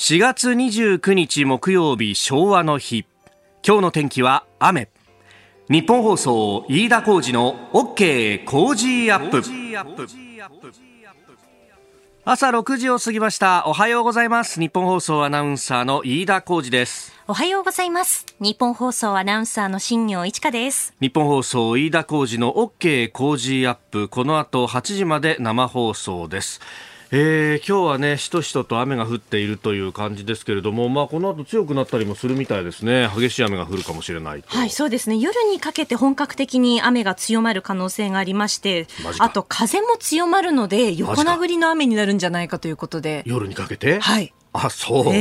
4月29日木曜日、昭和の日。今日の天気は雨。日本放送飯田浩司の OK 工事アップ。朝6時を過ぎました。おはようございます。日本放送アナウンサーの飯田浩司です。おはようございます。日本放送アナウンサーの新業一華です。日本放送飯田浩司の OK 工事アップ、この後8時まで生放送です。今日はね、しとしとと雨が降っているという感じですけれども、まあ、この後強くなったりもするみたいですね。激しい雨が降るかもしれないと。はい、そうですね。夜にかけて本格的に雨が強まる可能性がありまして、あと風も強まるので横殴りの雨になるんじゃないかということで。夜にかけて、はい、あ、そう、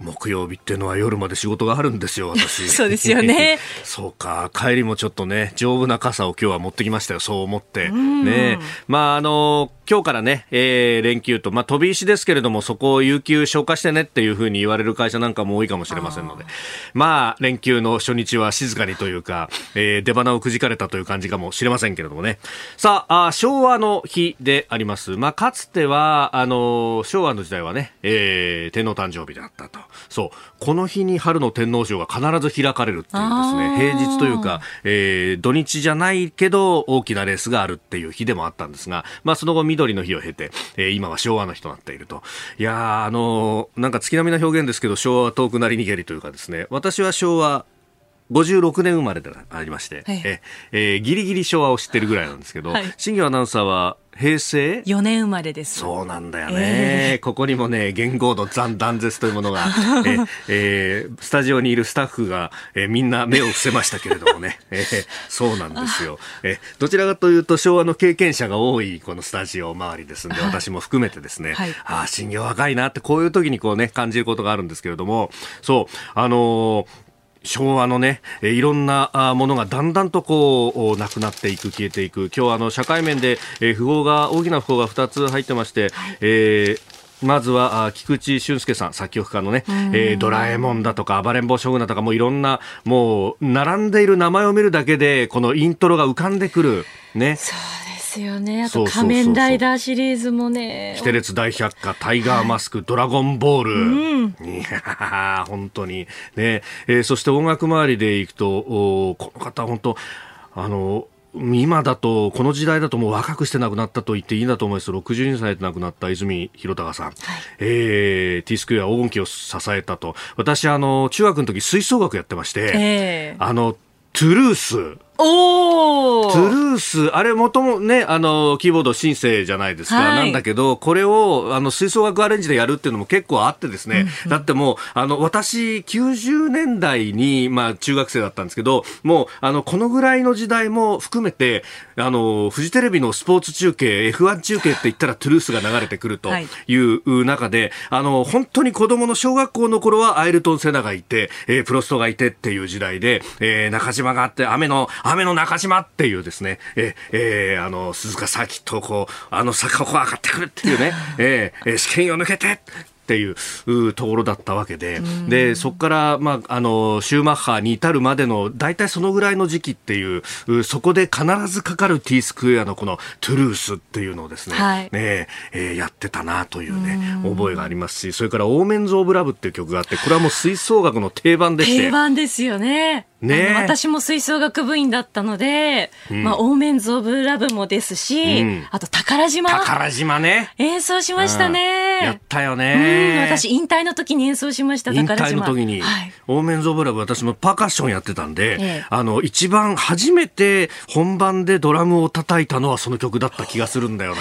木曜日っていうのは夜まで仕事があるんですよ、私。そうですよね。そうか、帰りもちょっとね、丈夫な傘を今日は持ってきましたよ、そう思って。ね、まあ、今日からね、連休と、まあ、飛び石ですけれども、そこを有給消化してねっていうふうに言われる会社なんかも多いかもしれませんので、まあ、連休の初日は静かにというか、出花をくじかれたという感じかもしれませんけれどもね。さあ、昭和の日であります。まあ、かつては、昭和の時代はね、天皇誕生日だったと。そう、この日に春の天皇賞が必ず開かれるっていうですね、平日というか、土日じゃないけど大きなレースがあるっていう日でもあったんですが、まあ、その後緑の日を経て、今は昭和の日となっていると。いやー、なんか月並みな表現ですけど、昭和は遠くなりにけりというかですね、私は昭和56年生まれでありまして、ギリギリ昭和を知ってるぐらいなんですけど、新庄アナウンサーは平成4年生まれです。そうなんだよね、ここにもね、元号の断絶というものがスタジオにいるスタッフが、みんな目を伏せましたけれどもね、そうなんですよ。どちらかというと昭和の経験者が多いこのスタジオ周りですんで、私も含めてですね、ああ、新庄若いなって、こういう時にこうね、感じることがあるんですけれども、そう、昭和のね、いろんなものがだんだんとこうなくなっていく、消えていく。今日は社会面で大きな訃報が2つ入ってまして、まずは菊池俊介さん、作曲家のね、ドラえもんだとか暴れん坊将軍だとか、もういろんな、もう並んでいる名前を見るだけでこのイントロが浮かんでくるね。ですよね。あと仮面ライダーシリーズもね、キテレツ大百科、タイガーマスク、ドラゴンボール、いや本当にね、そして音楽周りでいくと、この方本当今だと、この時代だともう若くして亡くなったと言っていいんだと思います。62歳で亡くなった泉博隆さん、T スクエア黄金期を支えたと。私中学の時吹奏楽やってまして、トゥルース、トゥルース、あれ元もね、キーボードシンセじゃないですか、なんだけど、これを吹奏楽アレンジでやるっていうのも結構あってですね、だってもう私90年代に、まあ、中学生だったんですけど、もうこのぐらいの時代も含めて、フジテレビのスポーツ中継 F1 中継って言ったらトゥルースが流れてくるという中で、本当に子供の小学校の頃はアイルトン・セナがいて、プロストがいてっていう時代で、中島があって、雨の中島っていうですね、鈴鹿サーキットをこう、坂をこう上がってくるっていうね、試験を抜けてっていうところだったわけで、でそこから、まあ、シューマッハに至るまでの大体そのぐらいの時期っていう、そこで必ずかかる T スクエアのこのトゥルースっていうのをですね、やってたなというね、覚えがありますし、それからオーメンズ・オブ・ラブっていう曲があって、これはもう吹奏楽の定番でして、定番ですよね。私も吹奏楽部員だったので、まあ、オーメンズ・オブ・ラブもですし、あと宝島ね、演奏しましたね。やったよね。私引退の時に演奏しました、宝島。引退の時に、オーメンズ・オブ・ラブ、私もパーカッションやってたんで、一番初めて本番でドラムを叩いたのはその曲だった気がするんだよな、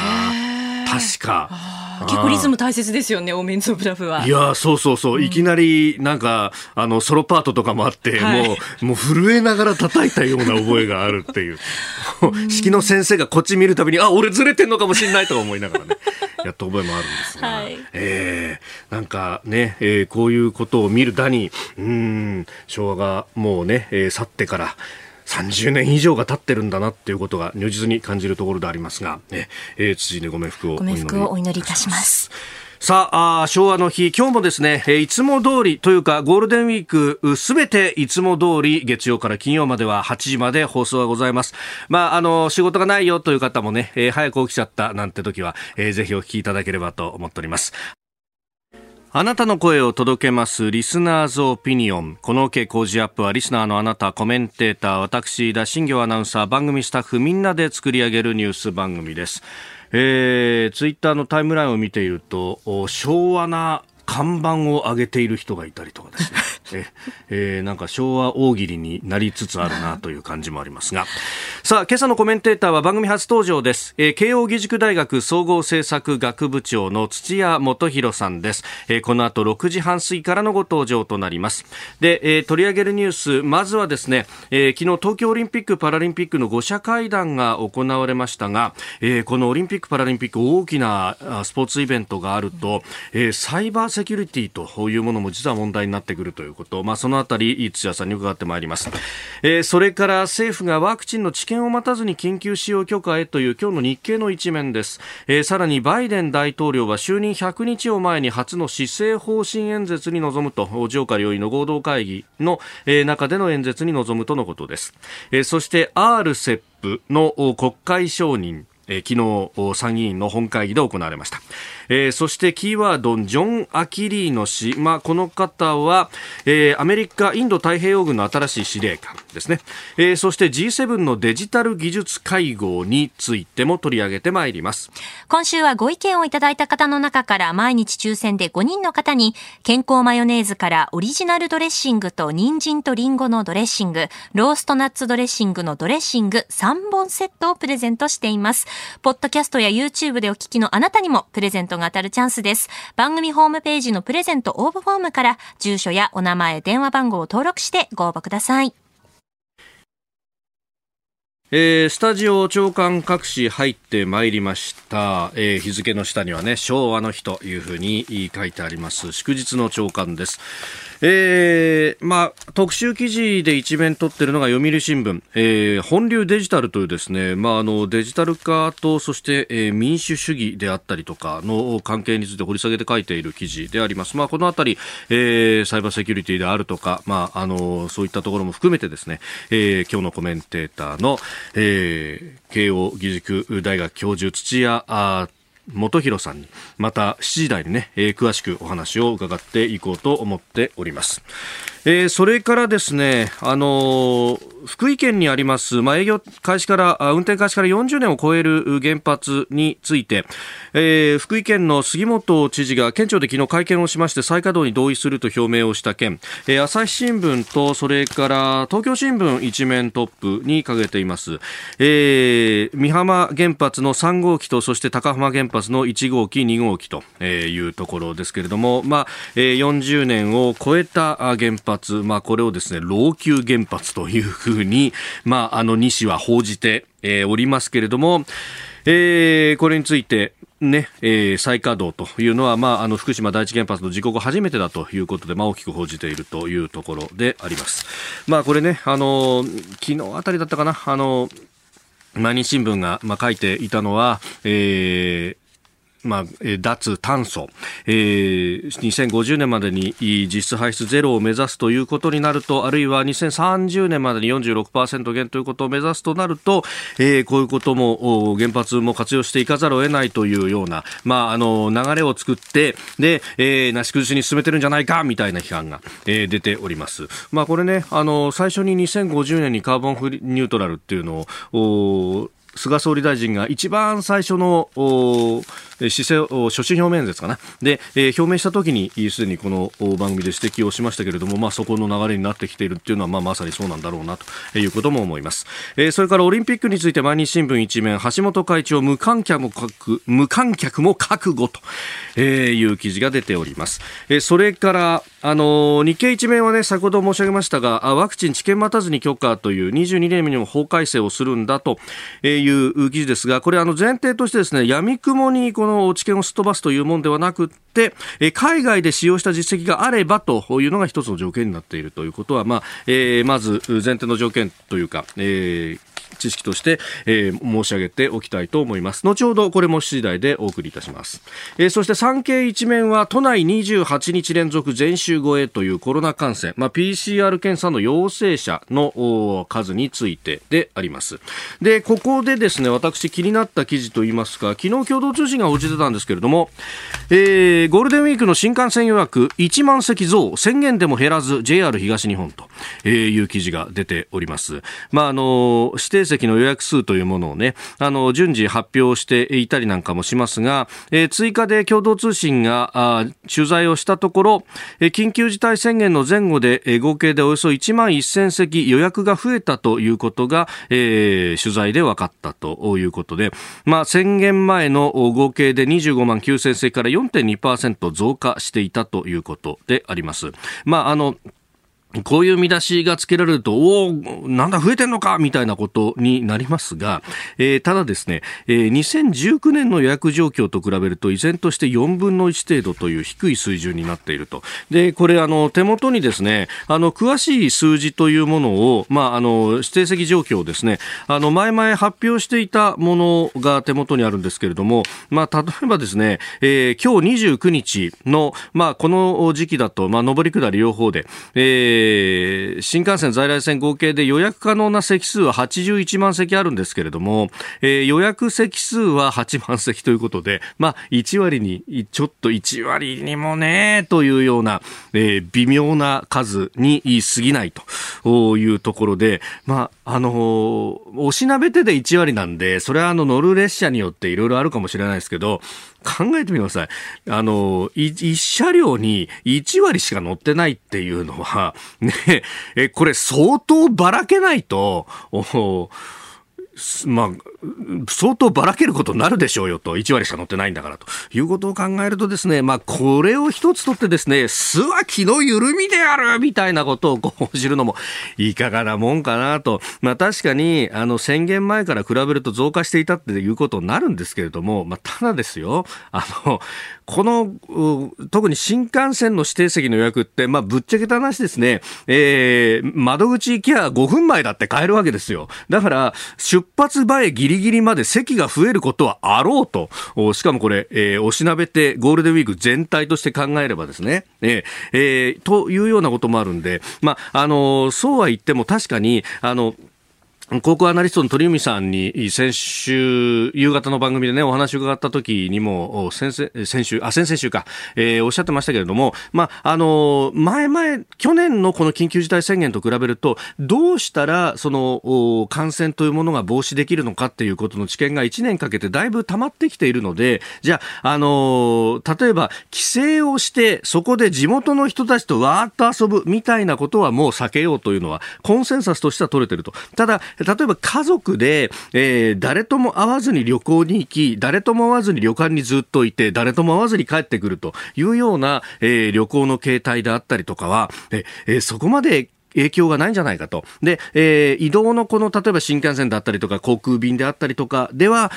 確か。結構リズム大切ですよね、オーメンズ・オブ・ラブは。いや、そう、いきなりなんかソロパートとかもあって、もう震えながら叩いたような覚えがあるっていう式の先生がこっち見るたびに、あ、俺ずれてんのかもしれないとか思いながらね、やった覚えもあるんですが、なんかね、こういうことを見るだに、昭和がもうね、去ってから30年以上が経ってるんだなっていうことが如実に感じるところでありますが、辻でご冥福をお祈りいたします。さあ、昭和の日、今日もですね、いつも通りというか、ゴールデンウィークすべていつも通り、月曜から金曜までは8時まで放送がございます。まあ、仕事がないよという方もね、早く起きちゃったなんて時は、ぜひお聞きいただければと思っております。あなたの声を届けますリスナーズオピニオン。この OK 工事アップはリスナーのあなた、コメンテーター、私田新行アナウンサー、番組スタッフみんなで作り上げるニュース番組です。ツイッターのタイムラインを見ていると、昭和な看板を上げている人がいたりとかですねなんか昭和大喜利になりつつあるなという感じもありますが、さあ今朝のコメンテーターは番組初登場です。慶応義塾大学総合政策学部長の土屋元裕さんです。この後6時半過ぎからのご登場となります。で、取り上げるニュース、まずはですね、昨日東京オリンピックパラリンピックの5者会談が行われましたが、このオリンピックパラリンピック大きなスポーツイベントがあると、サイバーセキュリティというものも実は問題になってくるということ、そのあたり土屋さんに伺ってまいります。それから政府がワクチンの治験を待たずに緊急使用許可へという今日の日経の一面です。さらにバイデン大統領は就任100日を前に初の施政方針演説に臨むと、上下両院の合同会議の中での演説に臨むとのことです。そして RCEP の国会承認、昨日参議院の本会議で行われました。そしてキーワード、ジョン・アキリーノ氏、この方は、アメリカインド太平洋軍の新しい司令官ですね。そして G7 のデジタル技術会合についても取り上げてまいります。今週はご意見をいただいた方の中から毎日抽選で5人の方に健康マヨネーズからオリジナルドレッシングと人参とリンゴのドレッシング、ローストナッツドレッシングのドレッシング3本セットをプレゼントしています。ポッドキャストや YouTube でお聞きのあなたにもプレゼントが当たるチャンスです。番組ホームページのプレゼント応募フォームから住所やお名前、電話番号を登録してご応募ください。スタジオ長官各紙入ってまいりました。日付の下にはね、昭和の日というふうに書いてあります。祝日の朝刊です。特集記事で一面取ってるのが読売新聞、本流デジタルというですね、デジタル化とそして、民主主義であったりとかの関係について掘り下げて書いている記事であります。このあたり、サイバーセキュリティであるとか、そういったところも含めてですね、今日のコメンテーターの慶応義塾大学教授土屋元裕さんに、また7時台にね、詳しくお話を伺っていこうと思っております。それからですね、福井県にあります、営業開始から運転開始から40年を超える原発について、福井県の杉本知事が県庁で昨日会見をしまして、再稼働に同意すると表明をした件、朝日新聞とそれから東京新聞一面トップに掲げています。美浜原発の3号機とそして高浜原発の1号機2号機というところですけれども、40年を超えた原発、これをですね、老朽原発というふうに、西は報じておりますけれども、これについてね、再稼働というのは、福島第一原発の事故後初めてだということで、大きく報じているというところであります。これね、昨日あたりだったかな、毎日新聞が、書いていたのは、脱炭素、2050年までに実質排出ゼロを目指すということになると、あるいは2030年までに 46% 減ということを目指すとなると、こういうことも原発も活用していかざるを得ないというような、流れを作ってで、なし崩しに進めてるんじゃないかみたいな批判が、出ております。これね、最初に2050年にカーボンフリーニュートラルっていうのを菅総理大臣が一番最初の所信表明演説かなで、表明したときにすでにこの番組で指摘をしましたけれども、そこの流れになってきているっていうのは、まさにそうなんだろうなということも思います。それからオリンピックについて毎日新聞一面、橋本会長無観客も覚悟という記事が出ております。それから日経一面はね、先ほど申し上げましたが、ワクチン治験待たずに許可という22年にも法改正をするんだという記事ですが、これ前提としてですね、闇雲にこの治験をすっ飛ばすというものではなくて、海外で使用した実績があればというのが一つの条件になっているということは、まず前提の条件というか、知識として、申し上げておきたいと思います。後ほどこれも次第でお送りいたします。そして産経一面は都内28日連続前週超えというコロナ感染、PCR 検査の陽性者の数についてであります。で、ここでですね、私気になった記事といいますか、昨日共同通信が報じてたんですけれども、ゴールデンウィークの新幹線予約1万席増、宣言でも減らず JR 東日本という記事が出ております。指定席の予約数というものをね、順次発表していたりなんかもしますが、追加で共同通信が取材をしたところ、緊急事態宣言の前後で、合計でおよそ1万1000席予約が増えたということが、取材で分かったということで、宣言前の合計で25万9000席から 4.2% 増加していたということであります。こういう見出しがつけられると、おお、なんだ増えてんのかみたいなことになりますが、ただですね、2019年の予約状況と比べると依然として4分の1程度という低い水準になっていると。で、これ手元にですね、詳しい数字というものを、指定席状況をですね、前々発表していたものが手元にあるんですけれども、例えばですね、今日29日の、この時期だと、上り下り両方で、新幹線在来線合計で予約可能な席数は81万席あるんですけれども、予約席数は8万席ということで、1割にもねというような、微妙な数に過ぎないというところで、おしなべてで1割なんで、それは乗る列車によっていろいろあるかもしれないですけど、考えてみなさい。1車両に1割しか乗ってないっていうのは、ねえ、これ相当ばらけないと、相当ばらけることになるでしょうよと、1割しか乗ってないんだからということを考えるとですね、これを一つとってですね、巣は気の緩みであるみたいなことを報じるのもいかがなもんかなと。確かに宣言前から比べると増加していたっていうことになるんですけれども、ただですよ、この特に新幹線の指定席の予約って、ぶっちゃけた話ですね、窓口行きゃ5分前だって買えるわけですよ。だから出発前ギリギリまで席が増えることはあろうと。しかもこれ、おしなべてゴールデンウィーク全体として考えればですね、というようなこともあるんで、そうは言っても確かに航空アナリストの鳥海さんに先週夕方の番組でね、お話を伺った時にも先々週か、おっしゃってましたけれども、去年のこの緊急事態宣言と比べると、どうしたらその感染というものが防止できるのかっていうことの知見が1年かけてだいぶ溜まってきているので、じゃあ、例えば帰省をしてそこで地元の人たちとわーっと遊ぶみたいなことはもう避けようというのはコンセンサスとしては取れていると。ただ例えば家族で、誰とも会わずに旅行に行き、誰とも会わずに旅館にずっといて、誰とも会わずに帰ってくるというような、旅行の形態であったりとかは、そこまで影響がないんじゃないかと。で、移動のこの例えば新幹線だったりとか航空便であったりとかでは、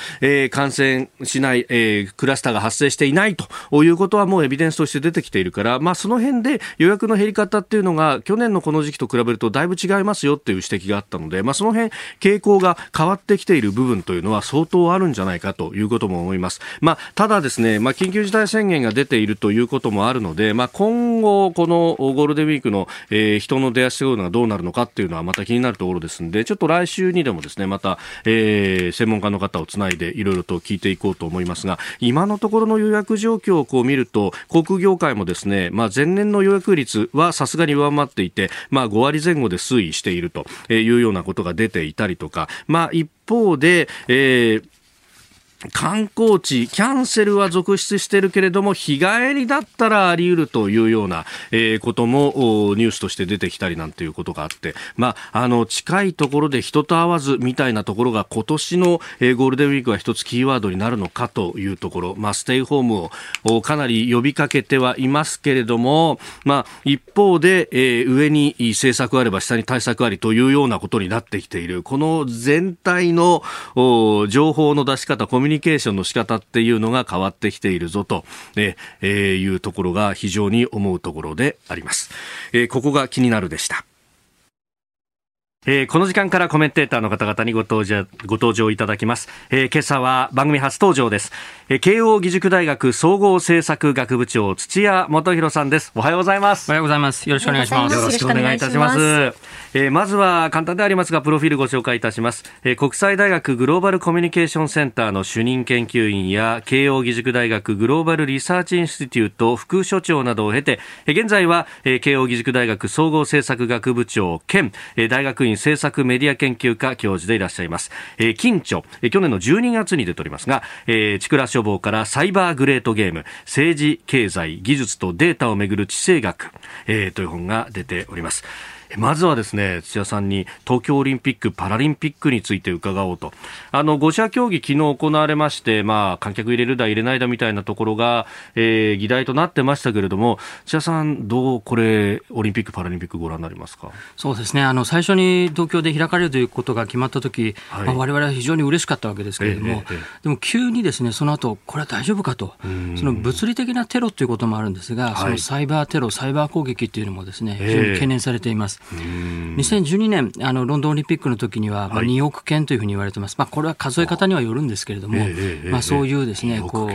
感染しない、クラスターが発生していないということはもうエビデンスとして出てきているから、その辺で予約の減り方っていうのが去年のこの時期と比べるとだいぶ違いますよっていう指摘があったので、その辺傾向が変わってきている部分というのは相当あるんじゃないかということも思います。ただですね、緊急事態宣言が出ているということもあるので、今後このゴールデンウィークの、人の出足どうなるのかっていうのはまた気になるところですので、ちょっと来週にでもですね、また、専門家の方をつないでいろいろと聞いていこうと思いますが、今のところの予約状況をこう見ると、航空業界もですね、前年の予約率はさすがに上回っていて、5割前後で推移しているというようなことが出ていたりとか、一方で、観光地キャンセルは続出しているけれども、日帰りだったらあり得るというような、こともニュースとして出てきたりなんていうことがあって、近いところで人と会わずみたいなところが今年の、ゴールデンウィークは一つキーワードになるのかというところ、ステイホームをかなり呼びかけてはいますけれども、一方で、上に政策あれば下に対策ありというようなことになってきている。この全体の情報の出し方、コミュニケーションの仕方っていうのが変わってきているぞというところが非常に思うところであります。ここが気になるでした。この時間からコメンテーターの方々にご登場いただきます。今朝は番組初登場です。慶応義塾大学総合政策学部長土屋元裕さんです。おはようございます。おはようございます。よろしくお願いします。よろしくお願いいたします。まずは簡単でありますがプロフィールご紹介いたします。国際大学グローバルコミュニケーションセンターの主任研究員や慶応義塾大学グローバルリサーチインスティテュート副所長などを経て、現在は慶応義塾大学総合政策学部長兼大学院政策メディア研究科教授でいらっしゃいます。近著、去年の12月に出ておりますが、千倉書房からサイバーグレートゲーム、政治、経済、技術とデータをめぐる地政学、という本が出ております。まずはですね、土屋さんに東京オリンピック・パラリンピックについて伺おうと。5者協議昨日行われまして、観客入れるだ入れないだみたいなところが、議題となってましたけれども、土屋さんどうこれオリンピック・パラリンピックご覧になりますか？そうですね、最初に東京で開かれるということが決まったとき、我々は非常に嬉しかったわけですけれども、でも急にですね、その後これは大丈夫かと、その物理的なテロということもあるんですが、そのサイバーテロ、サイバー攻撃というのもですね、非常に懸念されています。2012年ロンドンオリンピックの時には、2億件というふうに言われています、これは数え方にはよるんですけれども、そういうですね、こ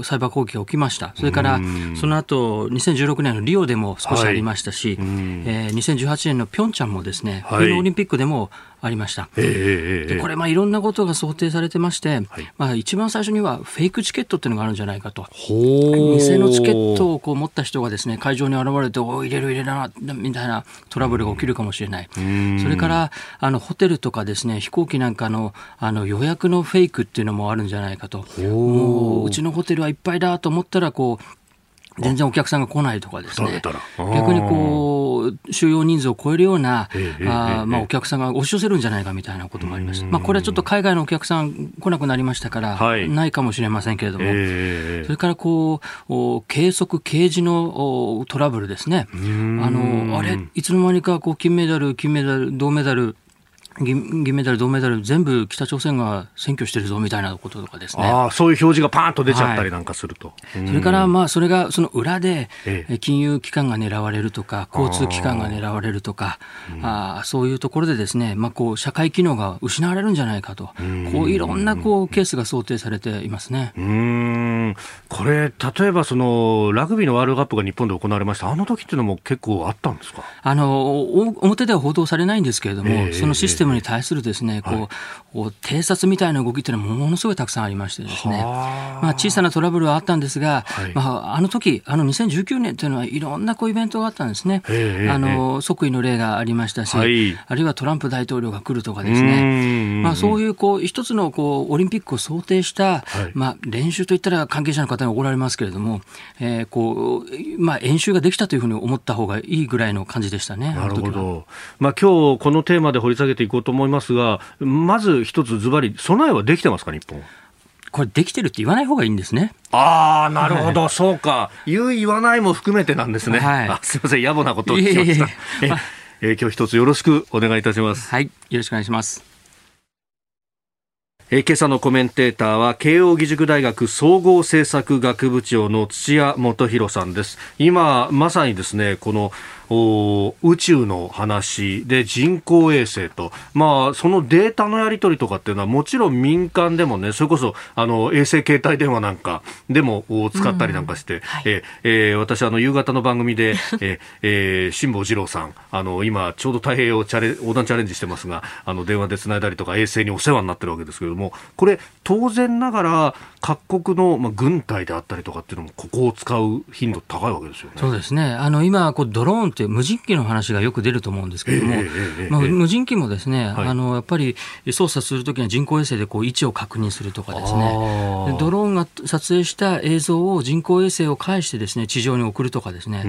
うサイバー攻撃が起きました。それからその後2016年のリオでも少しありましたし、2018年のピョンチャンもですね、冬のオリンピックでもありました。でこれいろんなことが想定されてまして、一番最初にはフェイクチケットっていうのがあるんじゃないかと、偽のチケットをこう持った人がですね、会場に現れて入れる入れなみたいなトラブルが起きるかもしれない、それからホテルとかですね、飛行機なんかの予約のフェイクっていうのもあるんじゃないかと、もううちのホテルはいっぱいだと思ったらこう全然お客さんが来ないとかですね、逆にこう収容人数を超えるようなお客さんが押し寄せるんじゃないかみたいなこともありました。これはちょっと海外のお客さん来なくなりましたから、ないかもしれませんけれども、それからこう計測計時のトラブルですね、あれいつの間にかこう金メダル金メダル銅メダル銀メダル銅メダル全部北朝鮮が占拠してるぞみたいなこととかですね、そういう表示がパーンと出ちゃったりなんかすると、それからそれがその裏で金融機関が狙われるとか、交通機関が狙われるとか、そういうところでですね、こう社会機能が失われるんじゃないかと、こういろんなこうケースが想定されていますね。これ例えばそのラグビーのワールドカップが日本で行われました。あの時っていうのも結構あったんですか？表では報道されないんですけれども、そのシステムに対するですね、こう偵察みたいな動きというのはものすごいたくさんありましてですね、小さなトラブルはあったんですが、あの時2019年というのはいろんなこうイベントがあったんですね、即位の例がありましたし、あるいはトランプ大統領が来るとかですね、そういうこう一つのこうオリンピックを想定した、練習といったら関係者の方に怒られますけれども、演習ができたというふうに思った方がいいぐらいの感じでしたね。なるほど。今日このテーマで掘り下げていくと思いますが、まず一つズバリ、備えはできてますか？日本これできてるって言わない方がいいんですね。なるほど、そうか、言わないも含めてなんですね、すいません、野暮なことを聞きました。今日一つよろしくお願いいたします。よろしくお願いします。今朝のコメンテーターは慶応義塾大学総合政策学部長の土屋元裕さんです。今まさにですね、この宇宙の話で人工衛星と、そのデータのやり取りとかっていうのはもちろん民間でもね、それこそ衛星携帯電話なんかでも使ったりなんかして、私夕方の番組で辛坊治郎さん今ちょうど太平洋横断チャレンジしてますが、電話でつないだりとか衛星にお世話になってるわけですけども、これ当然ながら各国の、軍隊であったりとかっていうのもここを使う頻度高いわけですよね。そうですね、今こうドローンという無人機の話がよく出ると思うんですけども、無人機もですね、やっぱり操作するときには人工衛星でこう位置を確認するとかですね、でドローンが撮影した映像を人工衛星を介してですね、地上に送るとかですね、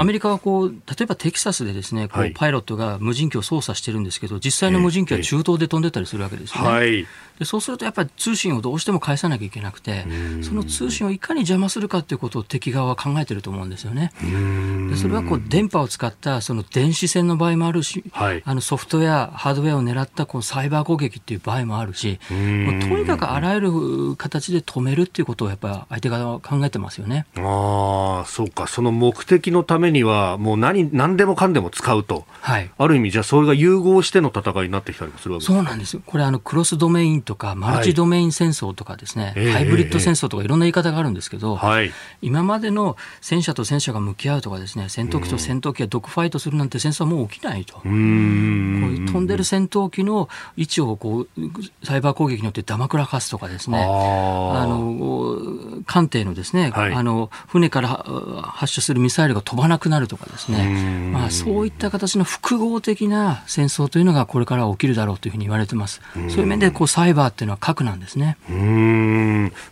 アメリカはこう例えばテキサスでですね、こうパイロットが無人機を操作してるんですけど、実際の無人機は中東で飛んでたりするわけですよね。でそうするとやっぱり通信をどうしても返さなきゃいけなくて、その通信をいかに邪魔するかということを敵側は考えていると思うんですよね。でそれはこう電波を使ったその電子戦の場合もあるし、はい、ソフトウェアハードウェアを狙ったこのサイバー攻撃という場合もあるし、とにかくあらゆる形で止めるということをやっぱり相手側は考えてますよね。ああ、そうか。その目的のためにはもう何でもかんでも使うと、はい、ある意味じゃあそれが融合しての戦いになってきたりもするわけですか。そうなんですよ。これクロスドメインとかマルチドメイン戦争とかですね、はい、ハイブリッド戦争とかいろんな言い方があるんですけど、はい、今までの戦車と戦車が向き合うとかですね、戦闘機と戦闘機がドッグファイトするなんて戦争はもう起きないと。こういう飛んでる戦闘機の位置をこうサイバー攻撃によってダマくらかすとかですね、艦艇のですね、はい、船から発射するミサイルが飛ばなくなるとかですね、まあ、そういった形の複合的な戦争というのがこれから起きるだろうというふうに言われてます。そういう面でこうサイバーっていうのは核なんですね。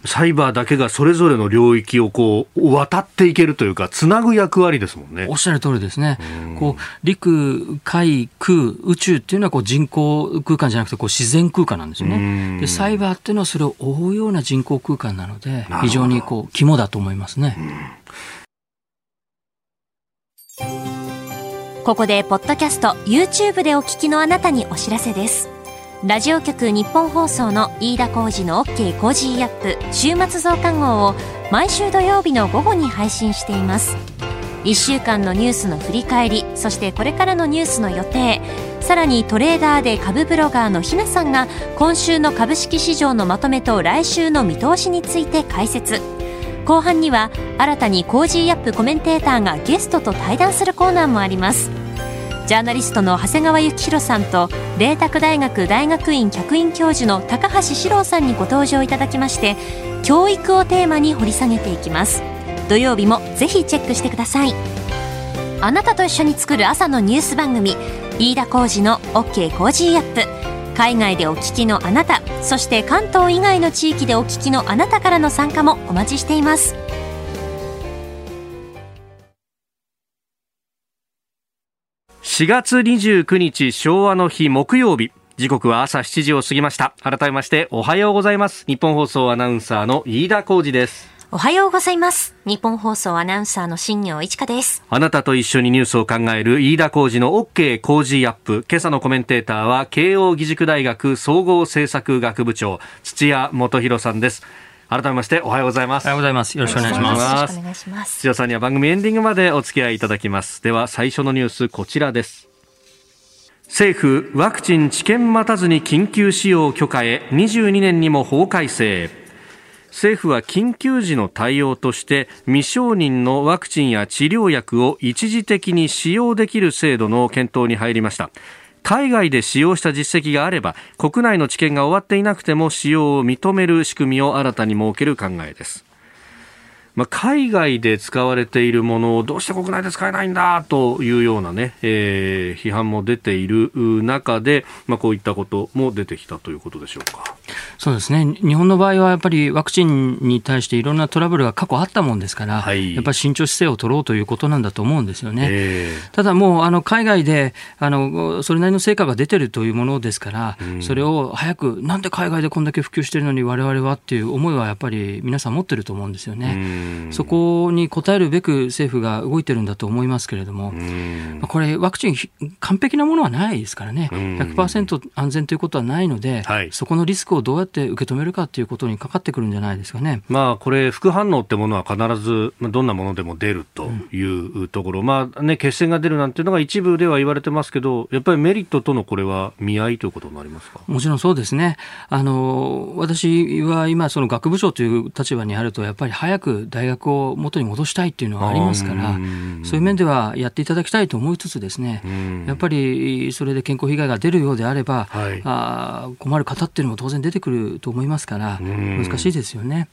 サイバーだけがそれぞれの領域をこう渡っていけるというか、つなぐ役割ですもんね。おっしゃる通りですね。こう陸海空宇宙っていうのはこう人工空間じゃなくてこう自然空間なんですよね。でサイバーっていうのはそれを覆うような人工空間なので、非常にこう肝だと思いますね。ここでポッドキャスト YouTube でお聞きのあなたにお知らせです。ラジオ局日本放送の飯田浩司の OK コージーアップ週末増刊号を毎週土曜日の午後に配信しています。1週間のニュースの振り返り、そしてこれからのニュースの予定、さらにトレーダーで株ブロガーのひなさんが今週の株式市場のまとめと来週の見通しについて解説。後半には新たにコージーアップコメンテーターがゲストと対談するコーナーもあります。ジャーナリストの長谷川幸宏さんと麗澤大学大学院客員教授の高橋史郎さんにご登場いただきまして、教育をテーマに掘り下げていきます。土曜日もぜひチェックしてください。あなたと一緒に作る朝のニュース番組、飯田浩司の OK コージーアップ。海外でお聞きのあなた、そして関東以外の地域でお聞きのあなたからの参加もお待ちしています。4月29日昭和の日木曜日、時刻は朝7時を過ぎました。改めましておはようございます。日本放送アナウンサーの飯田浩司です。おはようございます。日本放送アナウンサーの新業一華です。あなたと一緒にニュースを考える飯田浩司の OK 浩司アップ。今朝のコメンテーターは慶応義塾大学総合政策学部長土屋元博さんです。改めましておはようございます。おはようございます。よろしくお願いします。土屋さんには番組エンディングまでお付き合いいただきます。では最初のニュース、こちらです。政府ワクチン治験待たずに緊急使用許可へ、22年にも法改正。政府は緊急時の対応として未承認のワクチンや治療薬を一時的に使用できる制度の検討に入りました。海外で使用した実績があれば、国内の治験が終わっていなくても使用を認める仕組みを新たに設ける考えです。まあ、海外で使われているものをどうして国内で使えないんだというようなね、批判も出ている中で、まあ、こういったことも出てきたということでしょうか。そうですね。日本の場合はやっぱりワクチンに対していろんなトラブルが過去あったもんですから、はい、やっぱり慎重姿勢を取ろうということなんだと思うんですよね。ただもう海外でそれなりの成果が出てるというものですから、うん、それを早くなんで海外でこんだけ普及してるのに我々はっていう思いはやっぱり皆さん持ってると思うんですよね。そこに応えるべく政府が動いてるんだと思いますけれども、これワクチン完璧なものはないですからね。 100% 安全ということはないので、はい、そこのリスクをどうやって受け止めるかということにかかってくるんじゃないですかね。まあ、これ副反応ってものは必ずどんなものでも出るというところ、まあね、血栓が出るなんていうのが一部では言われてますけど、やっぱりメリットとのこれは見合いということになりますか。もちろんそうですね。私は今その学部長という立場にあると、やっぱり早く大学を元に戻したいっていうのはありますから、そういう面ではやっていただきたいと思いつつですね、やっぱりそれで健康被害が出るようであれば、はい、困る方っていうのも当然出てくると思いますから、難しいですよね。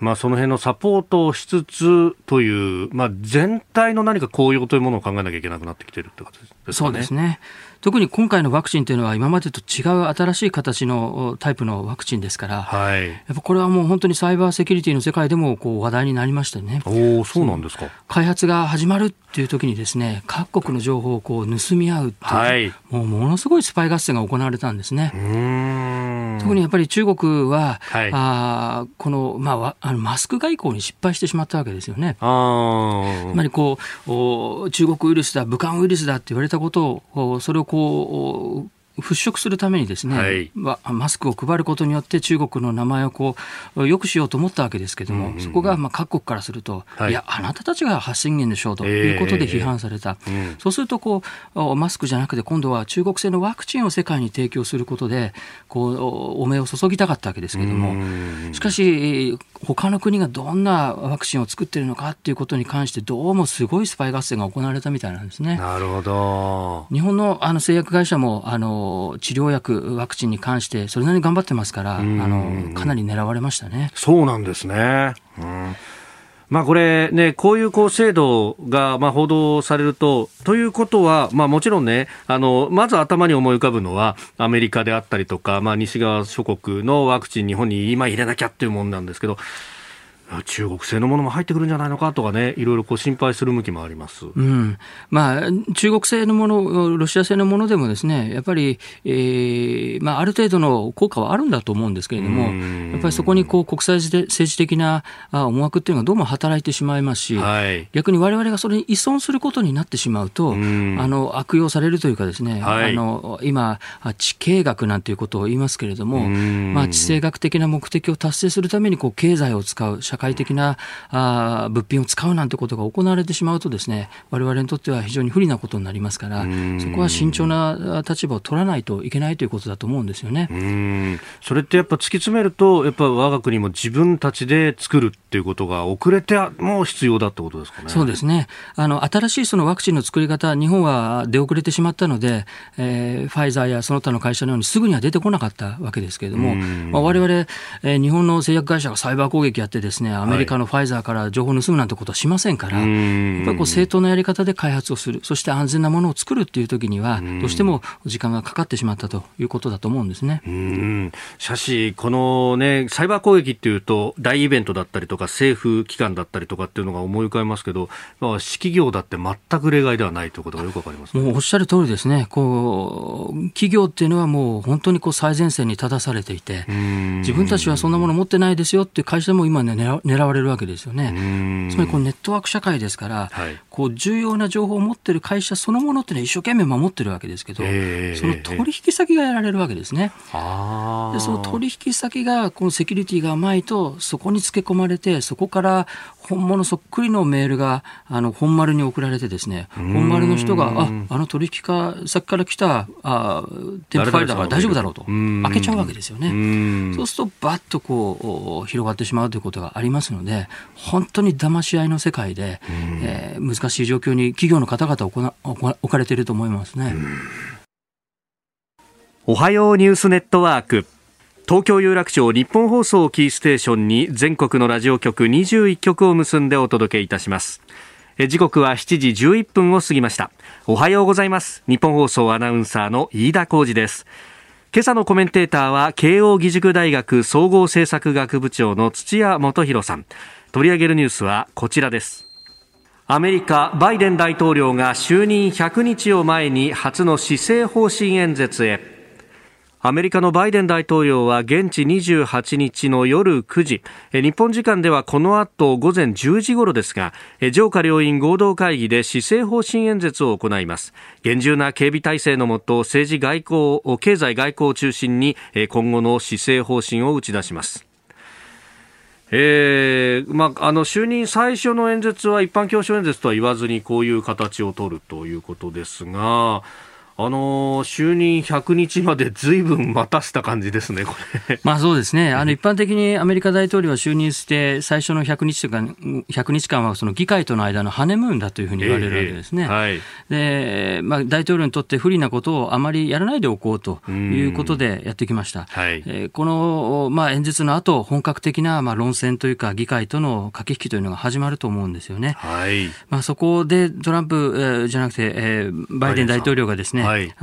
まあ、その辺のサポートをしつつという、まあ、全体の何か効用というものを考えなきゃいけなくなってきてるってことですかね。そうですね。特に今回のワクチンというのは今までと違う新しい形のタイプのワクチンですから、はい、やっぱこれはもう本当にサイバーセキュリティの世界でもこう話題になりましたね。おお、そうなんですか。開発が始まるっていう時にですね、各国の情報をこう盗み合うっていう、はい、もうものすごいスパイ合戦が行われたんですね。うーん、特にやっぱり中国は、はい、この、マスク外交に失敗してしまったわけですよね。つまりこう中国ウイルスだ武漢ウイルスだって言われたことを、それをこう払拭するためにですね、はい、マスクを配ることによって中国の名前をこう良くしようと思ったわけですけども、うんうんうん、そこが各国からすると、はい、いやあなたたちが発信源でしょうということで批判された、そうするとこうマスクじゃなくて今度は中国製のワクチンを世界に提供することでこうお目を注ぎたかったわけですけども、しかし他の国がどんなワクチンを作っているのかということに関してどうもすごいスパイ合戦が行われたみたいなんですね。なるほど。日本の製薬会社も治療薬ワクチンに関してそれなりに頑張ってますから、かなり狙われましたね。そうなんですね。うん、これね、こういう制度が報道されると、ということは、もちろんね、まず頭に思い浮かぶのは、アメリカであったりとか、西側諸国のワクチン日本に今入れなきゃっていうもんなんですけど、中国製のものも入ってくるんじゃないのかとかね、いろいろ心配する向きもあります。うん。中国製のもの、ロシア製のものでもですね、やっぱり、ある程度の効果はあるんだと思うんですけれども、やっぱりそこにこう国際政治的な思惑っていうのがどうも働いてしまいますし、はい、逆に我々がそれに依存することになってしまうと、悪用されるというかですね、はい、今、地経学なんていうことを言いますけれども、地政学的な目的を達成するためにこう経済を使う、社会的な物品を使うなんてことが行われてしまうとですね、我々にとっては非常に不利なことになりますから、そこは慎重な立場を取らないといけないということだと思うんですよね。それってやっぱ突き詰めると、やっぱ我が国も自分たちで作るっていうことが遅れても必要だってことですかね。そうですね。新しいそのワクチンの作り方、日本は出遅れてしまったので、ファイザーやその他の会社のようにすぐには出てこなかったわけですけれども、我々、日本の製薬会社がサイバー攻撃やってですね、アメリカのファイザーから情報を盗むなんてことはしませんから、やっぱり正当なやり方で開発をする、そして安全なものを作るっていう時にはどうしても時間がかかってしまったということだと思うんですね。しかしこの、ね、サイバー攻撃っていうと大イベントだったりとか政府機関だったりとかっていうのが思い浮かびますけど、私企業だって全く例外ではないということがよくわかりますね。もうおっしゃる通りですね。こう企業っていうのはもう本当にこう最前線に立たされていて、自分たちはそんなもの持ってないですよっていう会社も今ね、狙われるわけですよね。つまりこうネットワーク社会ですから、はい、こう重要な情報を持っている会社そのものって、ね、一生懸命守ってるわけですけど、その取引先がやられるわけですね。でその取引先がこのセキュリティが甘いと、そこにつけ込まれて、そこから本物そっくりのメールが本丸に送られてですね、本丸の人があの取引先から来た添付ファイルだから大丈夫だろうと開けちゃうわけですよね。そうするとバッとこう広がってしまうということがありますので、本当に騙し合いの世界で、難しい状況に企業の方々は置かれていると思いますね。おはようニュースネットワーク、東京有楽町日本放送キーステーションに全国のラジオ局21局を結んでお届けいたします。時刻は7時11分を過ぎました。おはようございます。日本放送アナウンサーの飯田浩司です。今朝のコメンテーターは慶応義塾大学総合政策学部長の土屋元弘さん。取り上げるニュースはこちらです。アメリカバイデン大統領が就任100日を前に初の施政方針演説へ。アメリカのバイデン大統領は現地28日の夜9時、日本時間ではこの後午前10時頃ですが、上下両院合同会議で施政方針演説を行います。厳重な警備体制のもと、政治外交、経済外交を中心に今後の施政方針を打ち出します。就任最初の演説は一般教書演説とは言わずにこういう形を取るということですが、就任100日までずいぶん待たせた感じですね、これ。そうですね。一般的にアメリカ大統領は就任して最初の100日とか100日間はその議会との間のハネムーンだというふうに言われるわけですね。で、大統領にとって不利なことをあまりやらないでおこうということでやってきました。この、演説の後、本格的な論戦というか議会との駆け引きというのが始まると思うんですよね。そこでトランプじゃなくてバイデン大統領がですね、はい、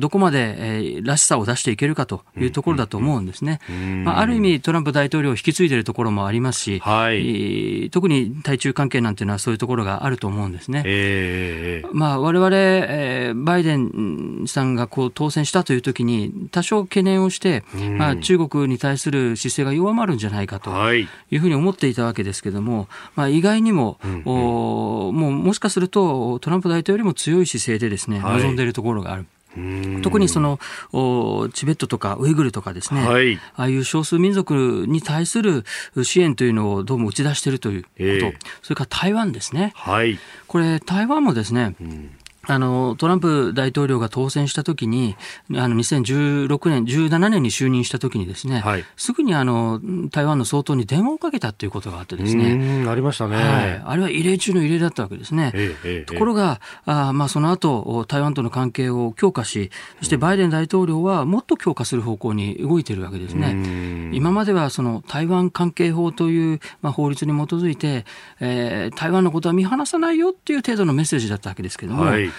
どこまで、らしさを出していけるかというところだと思うんですね。ある意味トランプ大統領を引き継いでいるところもありますし、はい、特に対中関係なんていうのはそういうところがあると思うんですね。我々、バイデンさんがこう当選したというときに多少懸念をして、中国に対する姿勢が弱まるんじゃないかというふうに思っていたわけですけども、意外にも、もしかするとトランプ大統領よりも強い姿勢でですね、望んでいるところがある。特にそのチベットとかウイグルとかですね、はい、ああいう少数民族に対する支援というのをどうも打ち出しているということ、それから台湾ですね、はい、これ台湾もですね、トランプ大統領が当選したときに、2016年、17年に就任したときにですね、はい、すぐに台湾の総統に電話をかけたということがあってですね。ありましたね、はい。あれは異例中の異例だったわけですね。ところが、その後、台湾との関係を強化し、そしてバイデン大統領はもっと強化する方向に動いているわけですね。今まではその台湾関係法という、法律に基づいて、台湾のことは見放さないよっていう程度のメッセージだったわけですけども、はい、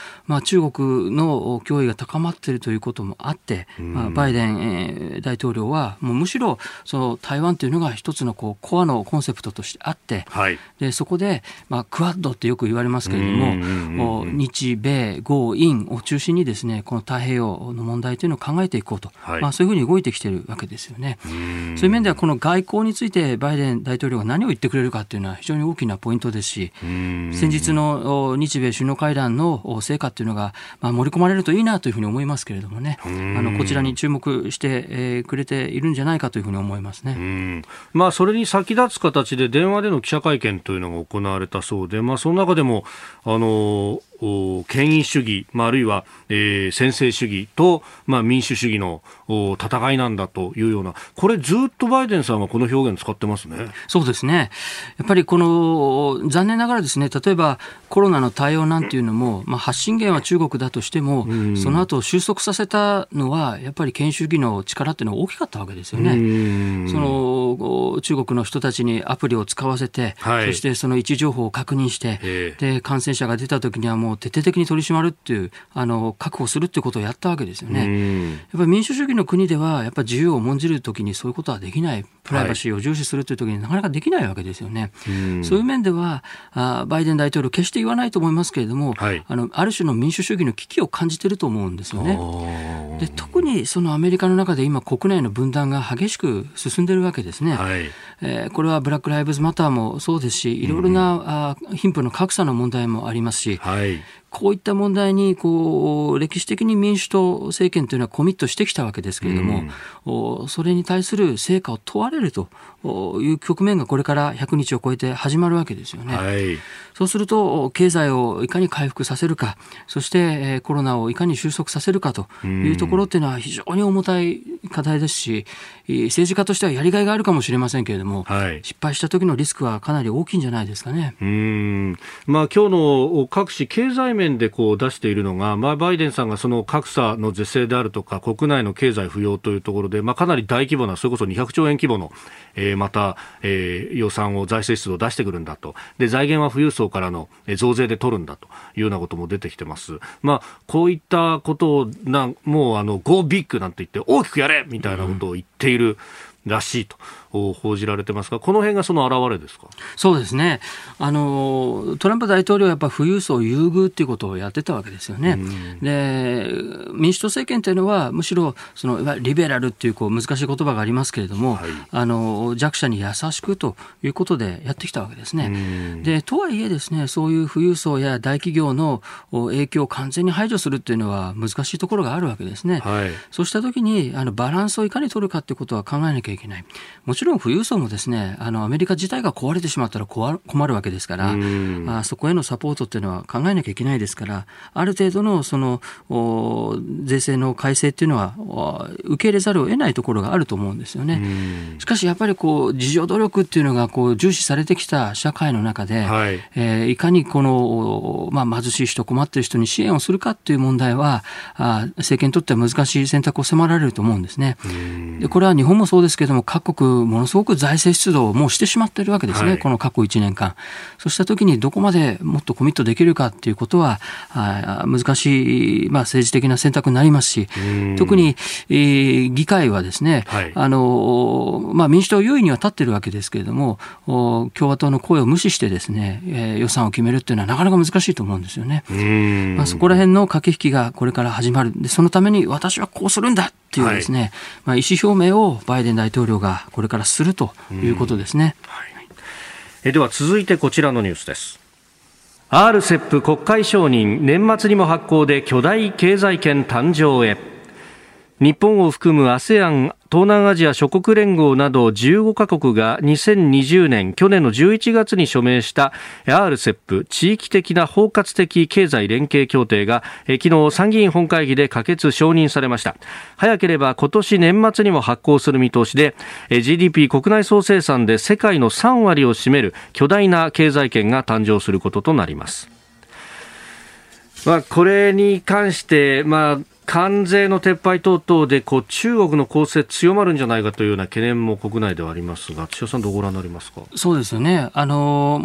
中国の脅威が高まっているということもあって、バイデン大統領はもうむしろその台湾というのが一つのこうコアのコンセプトとしてあって、はい、でそこで、クアッドってよく言われますけれども、日米豪印を中心にですね、この太平洋の問題というのを考えていこうと、はい、そういうふうに動いてきているわけですよね。そういう面ではこの外交についてバイデン大統領が何を言ってくれるかというのは非常に大きなポイントですし、先日の日米首脳会談の成果というのが盛り込まれるといいなというふうに思いますけれどもね、こちらに注目してくれているんじゃないかというふうに思いますね。それに先立つ形で電話での記者会見というのが行われたそうで、その中でも権威主義、あるいは、専制主義と、民主主義の戦いなんだというような、これずっとバイデンさんはこの表現使ってますね。そうですね。やっぱりこの残念ながらですね、例えばコロナの対応なんていうのも、発信源は中国だとしても、その後収束させたのはやっぱり権威主義の力っていうのは大きかったわけですよね。その中国の人たちにアプリを使わせて、はい、そしてその位置情報を確認して、で感染者が出た時にはもう徹底的に取り締まるっていう確保するっていうことをやったわけですよね。やっぱり民主主義の国ではやっぱり自由を重んじるときにそういうことはできない、プライバシーを重視するというときになかなかできないわけですよね。そういう面ではバイデン大統領決して言わないと思いますけれども、はい、ある種の民主主義の危機を感じていると思うんですよね。で特にそのアメリカの中で今国内の分断が激しく進んでいるわけですね、はい、これはブラックライブズマターもそうですし、いろいろな貧富の格差の問題もありますし、はい、こういった問題に歴史的に民主党政権というのはコミットしてきたわけですけれども、それに対する成果を問われるという局面がこれから100日を超えて始まるわけですよね、はい、そうすると経済をいかに回復させるか、そしてコロナをいかに収束させるかというところというのは非常に重たい課題ですし、政治家としてはやりがいがあるかもしれませんけれども、はい、失敗した時のリスクはかなり大きいんじゃないですかね。今日の各種経済面で出しているのが、バイデンさんがその格差の是正であるとか国内の経済浮揚というところで、かなり大規模な、それこそ200兆円規模の、予算を財政出動を出してくるんだと。で財源は富裕層からの増税で取るんだというようなことも出てきてます、こういったことをもうゴービッグなんて言って大きくやれみたいなことを言っている、らしいと報じられてますが、この辺がその表れですか。そうですね。トランプ大統領はやっぱり富裕層優遇ということをやってたわけですよね、で民主党政権というのはむしろそのリベラルという難しい言葉がありますけれども、はい、弱者に優しくということでやってきたわけですね、でとはいえですね、そういう富裕層や大企業の影響を完全に排除するというのは難しいところがあるわけですね、はい、そうしたときにバランスをいかに取るかということは考えなきゃいけない。もちろん富裕層もですね、アメリカ自体が壊れてしまったら困るわけですから、そこへのサポートっていうのは考えなきゃいけないですから、ある程度のその税制の改正っていうのは受け入れざるを得ないところがあると思うんですよね。しかしやっぱり自助努力っていうのが重視されてきた社会の中で、はい、いかに貧しい人、困っている人に支援をするかっていう問題は政権にとっては難しい選択を迫られると思うんですね。でこれは日本もそうですけれども、各国ものすごく財政出動をもうしてしまっているわけですね、はい、この過去1年間。そうしたときにどこまでもっとコミットできるかということは難しい、政治的な選択になりますし、特に、議会はですね、はい、民主党優位には立っているわけですけれども、共和党の声を無視してですね、予算を決めるというのはなかなか難しいと思うんですよね。そこら辺の駆け引きがこれから始まる。で、そのために私はこうするんだというですね、はい、意思表明をバイデン大統領がこれからするということですね。はい、では続いてこちらのニュースです。 RCEP 国会承認、年末にも発効で巨大経済圏誕生へ。日本を含む ASEAN 東南アジア諸国連合など15カ国が2020年去年の11月に署名した RCEP 地域的な包括的経済連携協定が昨日参議院本会議で可決承認されました。早ければ今年年末にも発効する見通しで、 GDP 国内総生産で世界の3割を占める巨大な経済圏が誕生することとなります。これに関して関税の撤廃等々で中国の攻勢強まるんじゃないかというような懸念も国内ではありますが、千代さんどうご覧になりますか。そうですよね。も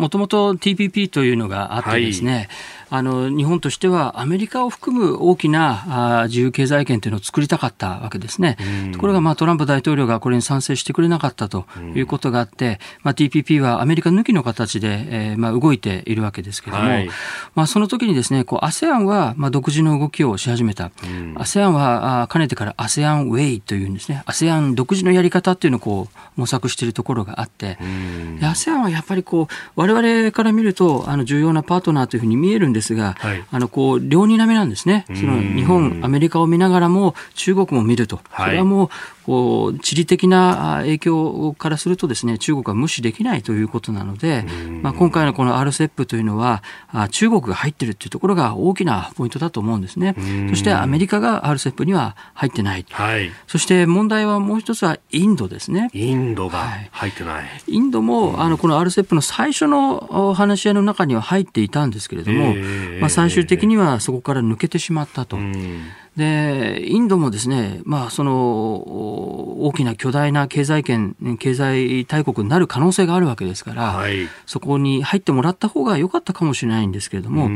ともと TPP というのがあってですね、はい、日本としてはアメリカを含む大きな自由経済圏というのを作りたかったわけですね。ところがトランプ大統領がこれに賛成してくれなかったということがあって、TPP はアメリカ抜きの形で、動いているわけですけれども、はい、その時にですね、ASEAN は独自の動きをし始めた。ASEAN はかねてから ASEAN ウェイというんですね、ASEAN 独自のやり方というのを模索しているところがあって、 ASEAN はやっぱり我々から見ると重要なパートナーというふうに見えるんですが、はい、両にらみなんですね。その日本、アメリカを見ながらも中国も見ると、これはもう、地理的な影響からするとですね、中国は無視できないということなので、今回のこの RCEP というのは中国が入っているというところが大きなポイントだと思うんですね。そしてアメリカが RCEP には入ってない、はい、そして問題はもう一つはインドですね。インドが入ってない、はい、インドもこの RCEP の最初の話し合いの中には入っていたんですけれども、最終的にはそこから抜けてしまったと。でインドもですね、その大きな巨大な経済圏、経済大国になる可能性があるわけですから、はい、そこに入ってもらった方が良かったかもしれないんですけれども、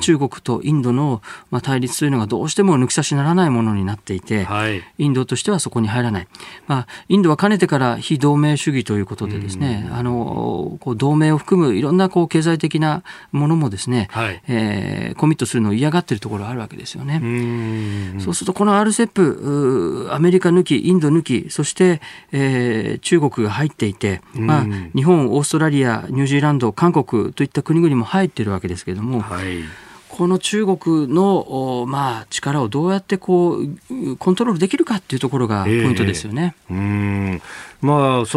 中国とインドの対立というのがどうしても抜き差しならないものになっていて、はい、インドとしてはそこに入らない、インドはかねてから非同盟主義ということでですね、同盟を含むいろんな経済的なものもですね、はい、コミットするのを嫌がっているところがあるわけですよね。そうするとこの RCEP、 アメリカ抜きインド抜き、そして、中国が入っていて、日本、オーストラリア、ニュージーランド、韓国といった国々も入っているわけですけれども、はい、この中国の、力をどうやってコントロールできるかというところがポイントですよね。そ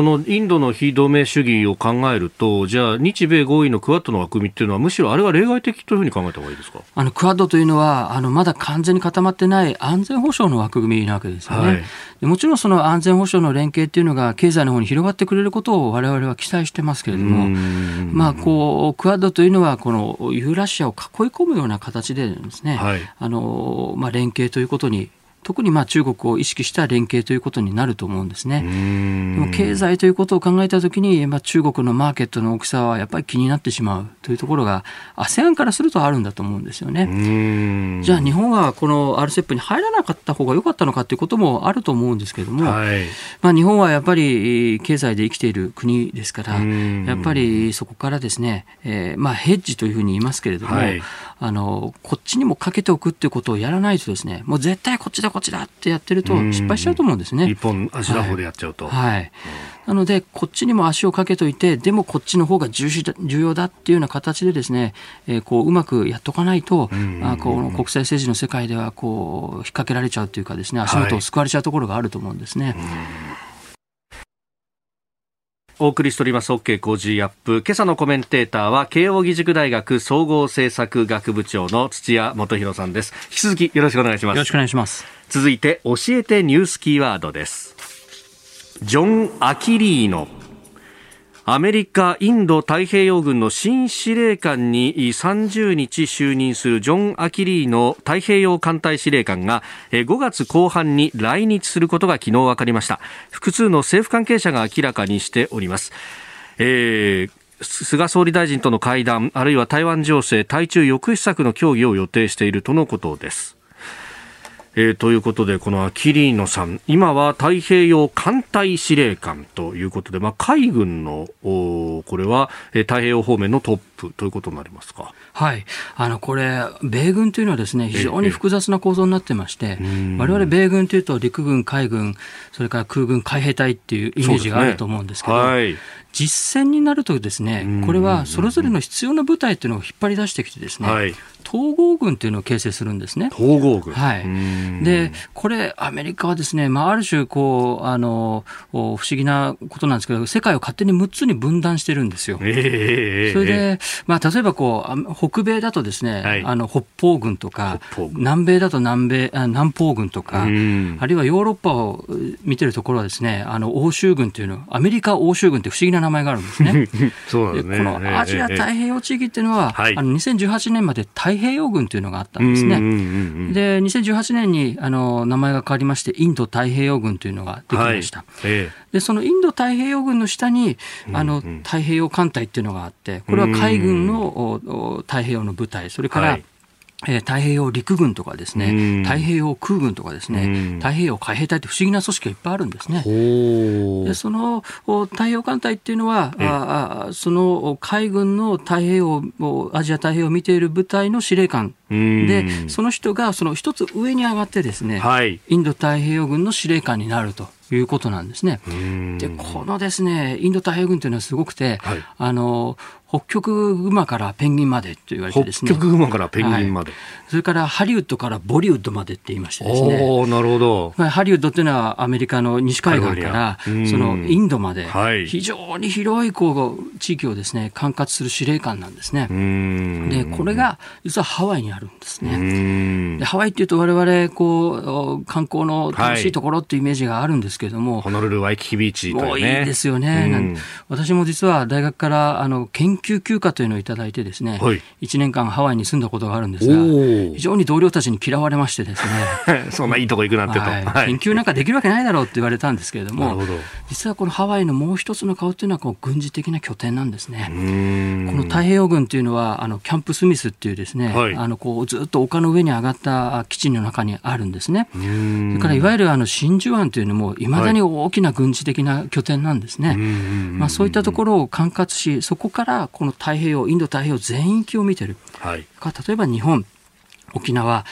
のインドの非同盟主義を考えると、じゃあ日米豪印のクアッドの枠組みというのはむしろあれは例外的というふうに考えた方がいいですか。クアッドというのはまだ完全に固まってない安全保障の枠組みなわけですよね、はい、でもちろんその安全保障の連携というのが経済の方に広がってくれることを我々は期待してますけれども、クアッドというのはユーラシアを囲い込むような形でですね、はい、連携ということに、特に中国を意識した連携ということになると思うんですね。でも経済ということを考えたときに、中国のマーケットの大きさはやっぱり気になってしまうというところが ASEAN からするとあるんだと思うんですよね。じゃあ日本はこの RCEP に入らなかった方が良かったのかということもあると思うんですけれども、はい、日本はやっぱり経済で生きている国ですから、やっぱりそこからですね、ヘッジというふうに言いますけれども、はい、こっちにもかけておくということをやらないとですね、もう絶対こっちだこっちだってやってると失敗しちゃうと思うんですね。一本足打法でやっちゃうと、はいはい、なのでこっちにも足をかけといて、でもこっちの方が重要だっていうような形でですね、うまくやっとかないと、この国際政治の世界では引っ掛けられちゃうというかですね、足元をすくわれちゃうところがあると思うんですね、はい、お送りしております OK 工事アップ。今朝のコメンテーターは慶応義塾大学総合政策学部長の土屋元弘さんです。引き続きよろしくお願いします。よろしくお願いします。続いて教えてニュースキーワードです。ジョン・アキリーノ、アメリカインド太平洋軍の新司令官に30日就任するジョン・アキリーノ太平洋艦隊司令官が5月後半に来日することが昨日分かりました。複数の政府関係者が明らかにしております。菅総理大臣との会談、あるいは台湾情勢、対中抑止策の協議を予定しているとのことです。ということで、このアキリーノさん、今は太平洋艦隊司令官ということで、海軍のこれは太平洋方面のトップということになりますか。はい、これ米軍というのはですね、非常に複雑な構造になってまして、我々米軍というと陸軍、海軍、それから空軍、海兵隊っていうイメージがあると思うんですけど、はい、実戦になるとですね、これはそれぞれの必要な部隊というのを引っ張り出してきてですね、はい、統合軍というのを形成するんですね。統合軍、はい、でこれアメリカはですね、ある種こう不思議なことなんですけど、世界を勝手に6つに分断してるんですよ。それで、例えばこう北米だとですね、はい、北方軍とか、南米だと南方軍とか、あるいはヨーロッパを見てるところはですね、欧州軍というの、アメリカ欧州軍って不思議な名前があるんですね。そうですね。このアジア太平洋地域っていうのは、2018年まで太平洋軍というのがあったんですね。で2018年に名前が変わりまして、インド太平洋軍というのができました。でそのインド太平洋軍の下に太平洋艦隊っていうのがあって、これは海軍の太平洋の部隊、それから、はい、太平洋陸軍とかですね、太平洋空軍とかですね、太平洋海兵隊って不思議な組織がいっぱいあるんですね。でその太平洋艦隊っていうのは、その海軍の太平洋、アジア太平洋を見ている部隊の司令官で、その人がその一つ上に上がってですね、はい、インド太平洋軍の司令官になるということなんですね。でこのですね、インド太平洋軍というのはすごくて、はい、北極熊からペンギンまでと言われてですね、北極熊からペンギンまで、はい、それからハリウッドからボリウッドまでって言いましてですね、なるほど。ハリウッドというのはアメリカの西海岸からそのインドまで、はい、非常に広いこう地域をですね管轄する司令官なんですね。でこれが実はハワイにあるんですね。でハワイっていうと我々こう観光の楽しいところっていうイメージがあるんですけども、ホノルルワイキキビーチというね、もういいですよね。私も実は大学から研究休暇というのをいただいてですね、はい、1年間ハワイに住んだことがあるんですが、非常に同僚たちに嫌われましてですねそんないいとこ行くなんてと、はい、研究なんかできるわけないだろうって言われたんですけれども、実はこのハワイのもう一つの顔というのはこう軍事的な拠点なんですね。この太平洋軍というのはキャンプスミスっていうですね、はい、こうずっと丘の上に上がった基地の中にあるんですね。それからいわゆる真珠湾というのもいまだに大きな軍事的な拠点なんですね、はい、そういったところを管轄し、そこからこの太平洋、インド太平洋全域を見てる、はい、例えば日本、沖縄、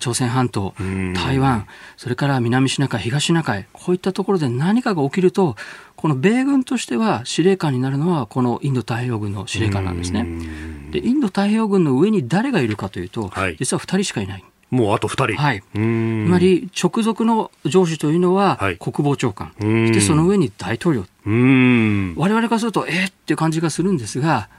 朝鮮半島、台湾、それから南シナ海、東シナ海、こういったところで何かが起きると、この米軍としては司令官になるのはこのインド太平洋軍の司令官なんですね。でインド太平洋軍の上に誰がいるかというと、はい、実は2人しかいない。もうあと2人、はい、つまり直属の上司というのは国防長官、はい、でその上に大統領、我々からするとっていう感じがするんですが、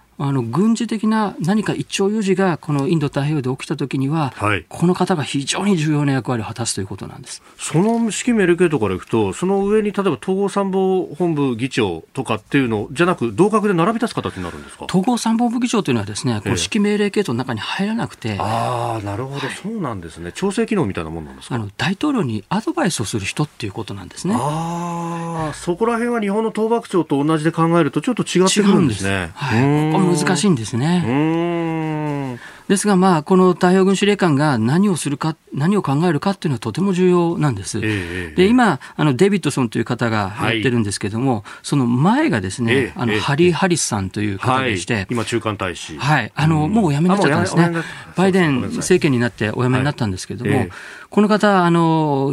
軍事的な何か一朝有事がこのインド太平洋で起きたときには、はい、この方が非常に重要な役割を果たすということなんです。その指揮命令系とかでいくと、その上に例えば統合参謀本部議長とかっていうのじゃなく、同格で並び立つ形になるんですか。統合参謀部議長というのはですね、こう指揮命令系統の中に入らなくて、なるほど、はい、そうなんですね。調整機能みたいなものなんですか。大統領にアドバイスをする人っていうことなんですね。そこら辺は日本の統幕長と同じで考えるとちょっと違ってくるんですね。難しいんですね。ですが、この太平洋軍司令官が何をするか、何を考えるかっていうのはとても重要なんです。で今デビッドソンという方がやってるんですけども、はい、その前がですね、ハリー・ハリスさんという方でして、はい、今中間大使、はい、もうお辞めになっちゃったんですね。バイデン政権になってお辞めになったんですけども、はい、この方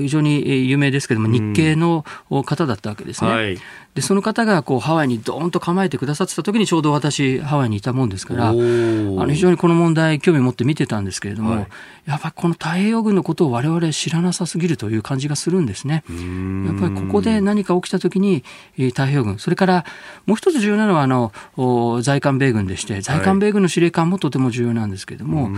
非常に有名ですけども、日系の方だったわけですね。はい、でその方がこうハワイにドーンと構えてくださってた時にちょうど私ハワイにいたもんですから、非常にこの問題興味を持って見てたんですけれども、はい、やっぱりこの太平洋軍のことを我々知らなさすぎるという感じがするんですね。やっぱりここで何か起きた時に太平洋軍、それからもう一つ重要なのは在韓米軍でして、在韓米軍の司令官もとても重要なんですけれども、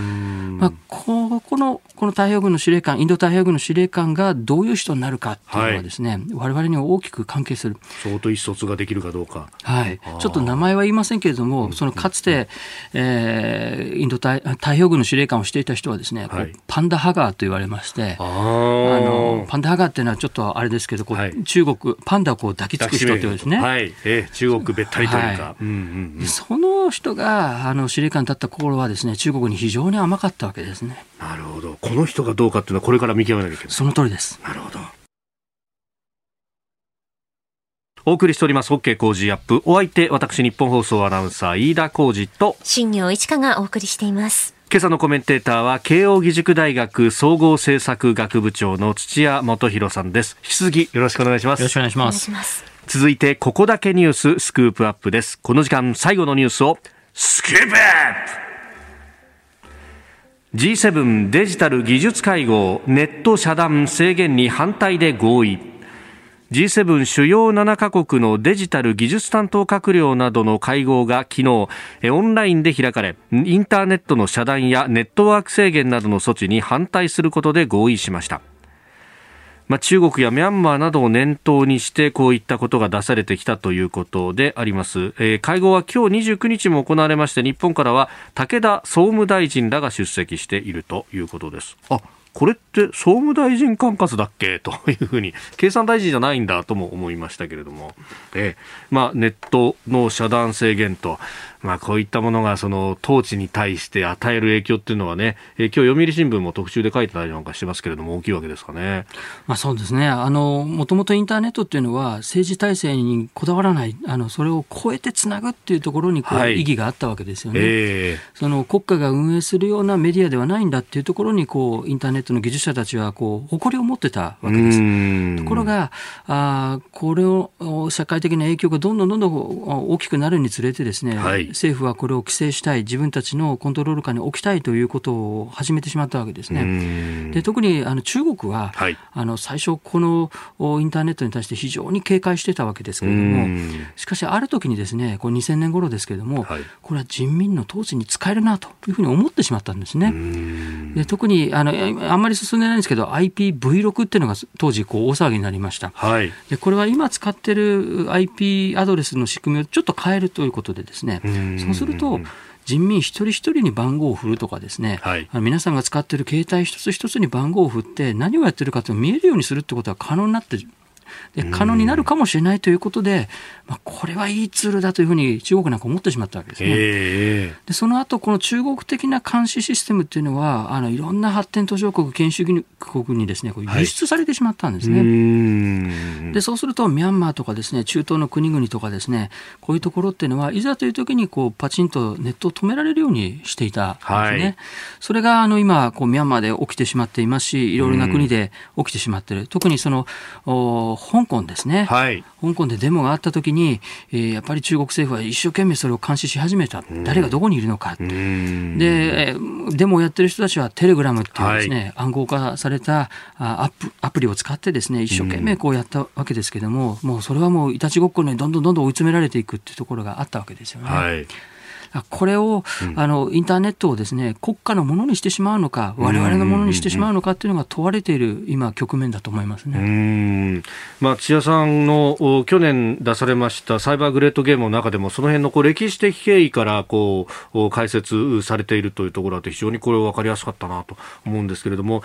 ここの太平洋軍の司令官、インド太平洋軍の司令官がどういう人になるかっていうのはですね、はい、我々に大きく関係する。相当意思疎通ができるかどうか、はい、ちょっと名前は言いませんけれども、そのかつて、インド 太平洋軍の司令官をしていた人はですね、はい、パンダハガーと言われまして、パンダハガーっていうのはちょっとあれですけど、こう、はい、中国パンダをこう抱きつく人っていうですね、はい、中国べったりというか、はい、うんうんうん、その人が司令官だった頃はですね、中国に非常に甘かったわけですね。なるほど。この人がどうかっていうのはこれから見極めなきゃいけない。その通りです。なるほど。お送りしております OK 工事アップ、お相手私日本放送アナウンサー飯田浩司と新業一華がお送りしています。今朝のコメンテーターは慶応義塾大学総合政策学部長の土屋元裕さんです。引き続きよろしくお願いします。よろしくお願いします。続いてここだけニューススクープアップです。この時間最後のニュースをスクープアップ。G7 デジタル技術会合、ネット遮断制限に反対で合意。G7 主要7カ国のデジタル技術担当閣僚などの会合が昨日オンラインで開かれ、インターネットの遮断やネットワーク制限などの措置に反対することで合意しました。中国やミャンマーなどを念頭にしてこういったことが出されてきたということであります。会合は今日29日も行われまして、日本からは武田総務大臣らが出席しているということです。あ、これって総務大臣管轄だっけというふうに、経産大臣じゃないんだとも思いましたけれども、ネットの遮断制限と、こういったものがその統治に対して与える影響っていうのはね、今日読売新聞も特集で書いてたりなんかしてますけれども、大きいわけですかね。そうですね。もともとインターネットっていうのは政治体制にこだわらない、それを超えてつなぐっていうところにこう、はい、意義があったわけですよね。その国家が運営するようなメディアではないんだっていうところに、こうインターネットの技術者たちはこう誇りを持ってたわけです。ところがこれを社会的な影響がどんどん大きくなるにつれてですね、はい、政府はこれを規制したい、自分たちのコントロール下に置きたいということを始めてしまったわけですね。で、特に中国は、はい、最初このインターネットに対して非常に警戒してたわけですけれども、しかしある時にですね、これ2000年頃ですけれども、はい、これは人民の統治に使えるなというふうに思ってしまったんですね。で、特にあんまり進んでないんですけど IPv6 っていうのが当時こう大騒ぎになりました、はい、でこれは今使ってる IP アドレスの仕組みをちょっと変えるということでですね、そうすると人民一人一人に番号を振るとかですね、はい、皆さんが使ってる携帯一つ一つに番号を振って何をやってるかと見えるようにするってことは可能になって、で可能になるかもしれないということで、これはいいツールだというふうに中国なんか思ってしまったわけですね。でその後この中国的な監視システムというのは、いろんな発展途上国、権威主義国にですね、こう輸出されてしまったんですね、はい、でそうするとミャンマーとかですね、中東の国々とかですね、こういうところっていうのはいざという時にこうパチンとネットを止められるようにしていたんですね、はい、それが今こうミャンマーで起きてしまっていますし、いろいろな国で起きてしまっている。特にその香港ですね、はい、香港でデモがあったときに、やっぱり中国政府は一生懸命それを監視し始めた、誰がどこにいるのか、でデモをやってる人たちはテレグラムっていうですね、はい、暗号化されたアプリを使ってですね、一生懸命こうやったわけですけども、もうそれはもういたちごっこにどんどん追い詰められていくっていうところがあったわけですよね、はい、これを、インターネットをですね、国家のものにしてしまうのか、我々のものにしてしまうのかというのが問われている今局面だと思いますね。千谷さんの去年出されましたサイバーグレートゲームの中でも、その辺のこう歴史的経緯からこう解説されているというところで、非常にこれ分かりやすかったなと思うんですけれども、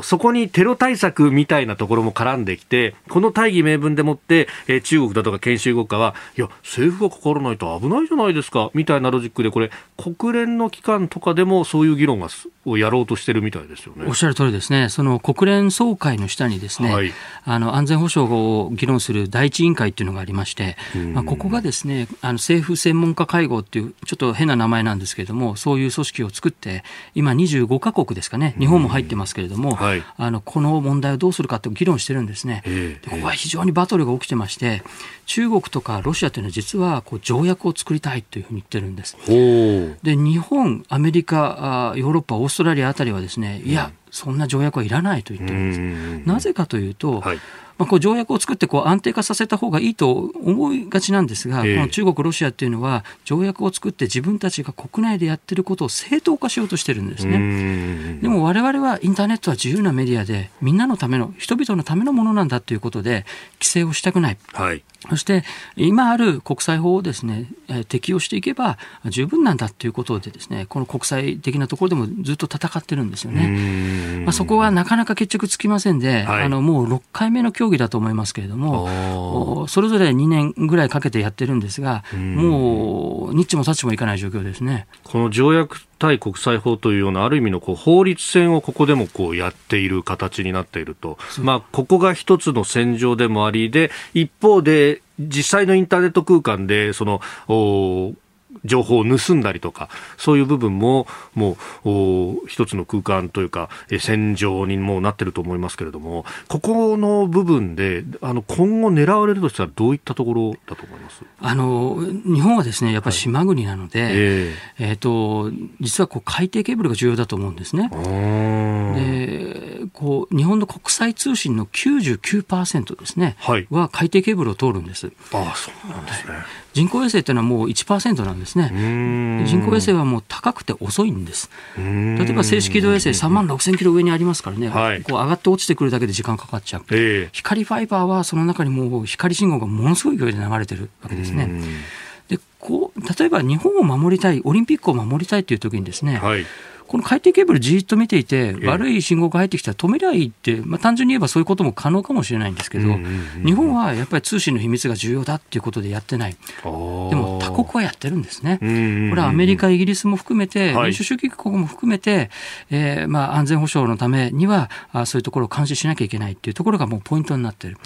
そこにテロ対策みたいなところも絡んできて、この大義名分でもって、中国だとか権威主義国家は、いや政府が関わらないと危ないじゃないですかみたいなロジックで、これ国連の機関とかでもそういう議論をやろうとしてるみたいですよね。おっしゃる通りですね。その国連総会の下にですね、はい、安全保障を議論する第一委員会というのがありまして、ここがですね、政府専門家会合っていうちょっと変な名前なんですけれども、そういう組織を作って今25カ国ですかね、日本も入ってますけれども、はい、この問題をどうするかと議論してるんですね。でここは非常にバトルが起きてまして、中国とかロシアというのは実はこう条約を作りたいというふうに言ってるんです。で日本、アメリカ、ヨーロッパ、オーストラリアあたりはですね、いやそんな条約はいらないと言ってるんです。なぜかというと、はい、こう条約を作ってこう安定化させた方がいいと思いがちなんですが、この中国ロシアというのは条約を作って自分たちが国内でやっていることを正当化しようとしているんですね。でも我々はインターネットは自由なメディアでみんなのための人々のためのものなんだということで規制をしたくない、はい、そして今ある国際法をですね適用していけば十分なんだということでですね、この国際的なところでもずっと戦ってるんですよね。そこはなかなか決着つきませんで、はい、もう6回目の協議だと思いますけれども、それぞれ2年ぐらいかけてやってるんですが、もうニッチもサッチもいかない状況ですね。この条約対国際法というようなある意味のこう法律戦をここでもこうやっている形になっていると、ここが一つの戦場でもありで、一方で実際のインターネット空間でその情報を盗んだりとかそういう部分ももう一つの空間というか戦場にもうなっていると思いますけれども、ここの部分で今後狙われるとしたらどういったところだと思います？日本はですねやっぱり島国なので、はい実はこう海底ケーブルが重要だと思うんですね。でこう日本の国際通信の 99% ですね、はい、は海底ケーブルを通るんです。ああそうなんですね。人工衛星というのはもう 1% なんですね。人工衛星はもう高くて遅いんです。例えば静止軌道衛星3万6000キロ上にありますからね、はい、こう上がって落ちてくるだけで時間かかっちゃう、光ファイバーはその中にもう光信号がものすごい勢いで流れてるわけですね。でこう例えば日本を守りたいオリンピックを守りたいという時にですね、はい、この海底ケーブルじっと見ていて悪い信号が入ってきたら止めりゃいいって、単純に言えばそういうことも可能かもしれないんですけど、日本はやっぱり通信の秘密が重要だっていうことでやってない。でも他国はやってるんですね。これはアメリカイギリスも含めて民主主義国も含めて、はい安全保障のためにはそういうところを監視しなきゃいけないっていうところがもうポイントになってる。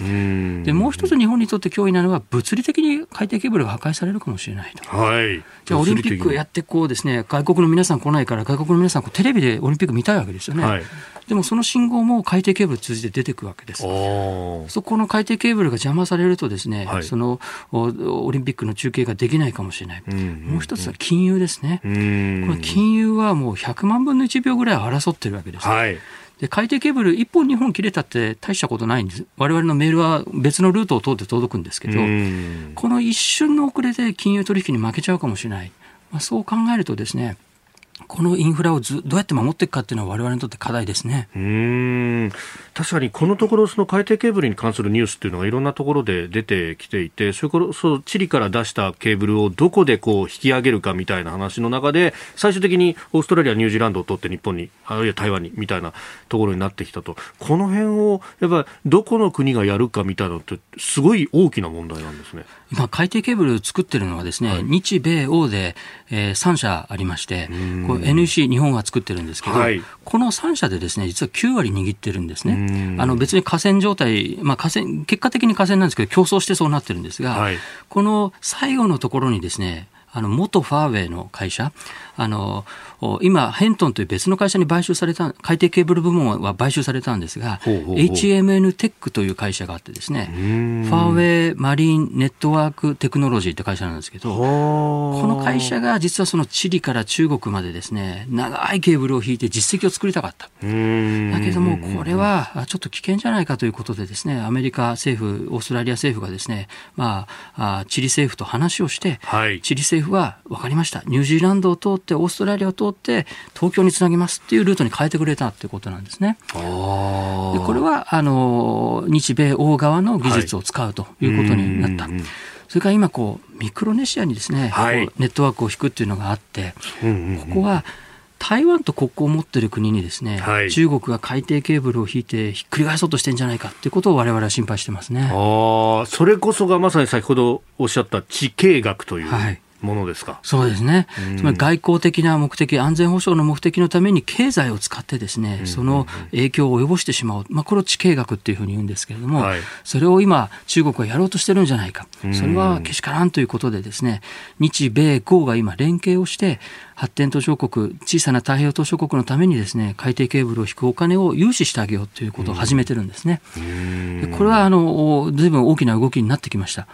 でもう一つ日本にとって脅威なのは物理的に海底ケーブルが破壊されるかもしれないと、はい、じゃあオリンピックやってこうですね外国の皆さん来ないから外国の皆さんテレビでオリンピック見たいわけですよね、はい、でもその信号も海底ケーブル通じて出てくるわけです。そこの海底ケーブルが邪魔されるとですね、はい、そのオリンピックの中継ができないかもしれない、もう一つは金融ですね。これ金融はもう100万分の1秒ぐらい争ってるわけです、はいで海底ケーブル1本2本切れたって大したことないんです。我々のメールは別のルートを通って届くんですけど、この一瞬の遅れで金融取引に負けちゃうかもしれない、そう考えるとですねこのインフラをどうやって守っていくかっていうのは我々にとって課題ですね。確かにこのところその海底ケーブルに関するニュースっていうのがいろんなところで出てきていて、それからそうチリから出したケーブルをどこでこう引き上げるかみたいな話の中で最終的にオーストラリアニュージーランドを取って日本にあるいは台湾にみたいなところになってきたと、この辺をやっぱりどこの国がやるかみたいなのってすごい大きな問題なんですね。今海底ケーブル作ってるのはですね、はい、日米欧で、3社ありまして、NEC 日本は作ってるんですけど、はい、この3社でですね実は9割握ってるんですね。別に寡占状態、結果的に寡占なんですけど競争してそうなってるんですが、はい、この最後のところにですね元ファーウェイの会社今ヘントンという別の会社に買収された、海底ケーブル部門は買収されたんですが、HMN テックという会社があってですね、ファーウェイマリーンネットワークテクノロジーって会社なんですけど、この会社が実はそのチリから中国までですね長いケーブルを引いて実績を作りたかった。だけどもこれはちょっと危険じゃないかということでですねアメリカ政府オーストラリア政府がですね、チリ政府と話をして、はい、チリ政府は分かりました、ニュージーランドを通ってオーストラリアを通って東京につなぎますっていうルートに変えてくれたっていうことなんですね。でこれは日米欧側の技術を使うということになった、はい、それから今こうミクロネシアにですね、はい、ネットワークを引くっていうのがあって、ここは台湾と国交を持っている国にですね、はい、中国が海底ケーブルを引いてひっくり返そうとしてんじゃないかということを我々は心配してますね。それこそがまさに先ほどおっしゃった地経学という、はいものですか。そうですね、つまり外交的な目的安全保障の目的のために経済を使ってですねその影響を及ぼしてしまう、これを地経学っていうふうに言うんですけれども、はい、それを今中国はやろうとしてるんじゃないか、それはけしからんということでですね日米豪が今連携をして発展途上国小さな太平洋島しょ国のためにですね海底ケーブルを引くお金を融資してあげようということを始めてるんですね。これはずいぶん大きな動きになってきました。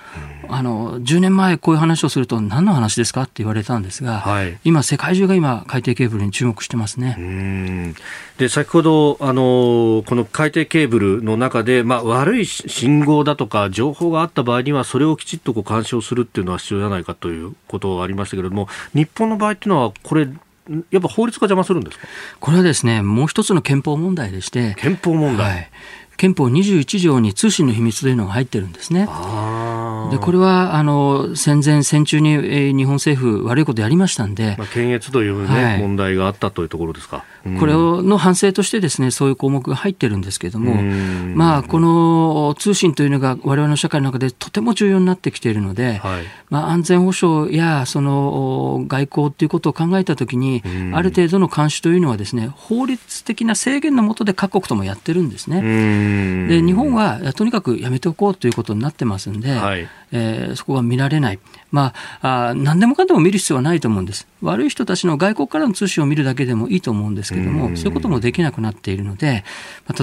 10年前こういう話をすると何の話話ですかって言われたんですが、はい、今世界中が今海底ケーブルに注目してますね。で先ほどこの海底ケーブルの中で、悪い信号だとか情報があった場合にはそれをきちっとこう干渉するっていうのは必要じゃないかということがありましたけれども、日本の場合っていうのはこれやっぱ法律が邪魔するんですか？これはですね、もう一つの憲法問題でして、憲法問題、はい、憲法21条に通信の秘密というのが入ってるんですね。でこれは戦前戦中に、日本政府悪いことやりましたんで、検閲という、はい、問題があったというところですか。これの反省としてですね、そういう項目が入ってるんですけれども、この通信というのが我々の社会の中でとても重要になってきているので、はい、安全保障やその外交ということを考えたときに、ある程度の監視というのはですね、法律的な制限の下で各国ともやってるんですね。で日本はとにかくやめておこうということになってますんで、はい、そこは見られない、何でもかんでも見る必要はないと思うんです。悪い人たちの外国からの通信を見るだけでもいいと思うんですけども、そういうこともできなくなっているので、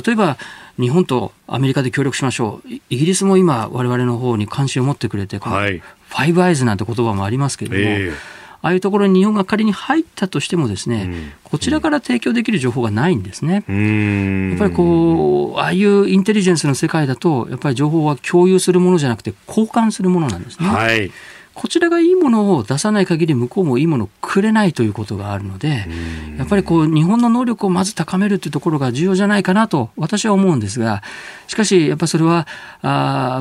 例えば日本とアメリカで協力しましょう。イギリスも今我々の方に関心を持ってくれて、はい、ファイブアイズなんて言葉もありますけども、ああいうところに日本が仮に入ったとしてもですね、こちらから提供できる情報がないんですね。やっぱりああいうインテリジェンスの世界だと、やっぱり情報は共有するものじゃなくて交換するものなんですね。はい、こちらがいいものを出さない限り向こうもいいものをくれないということがあるので、やっぱり日本の能力をまず高めるというところが重要じゃないかなと私は思うんですが、しかしやっぱりそれは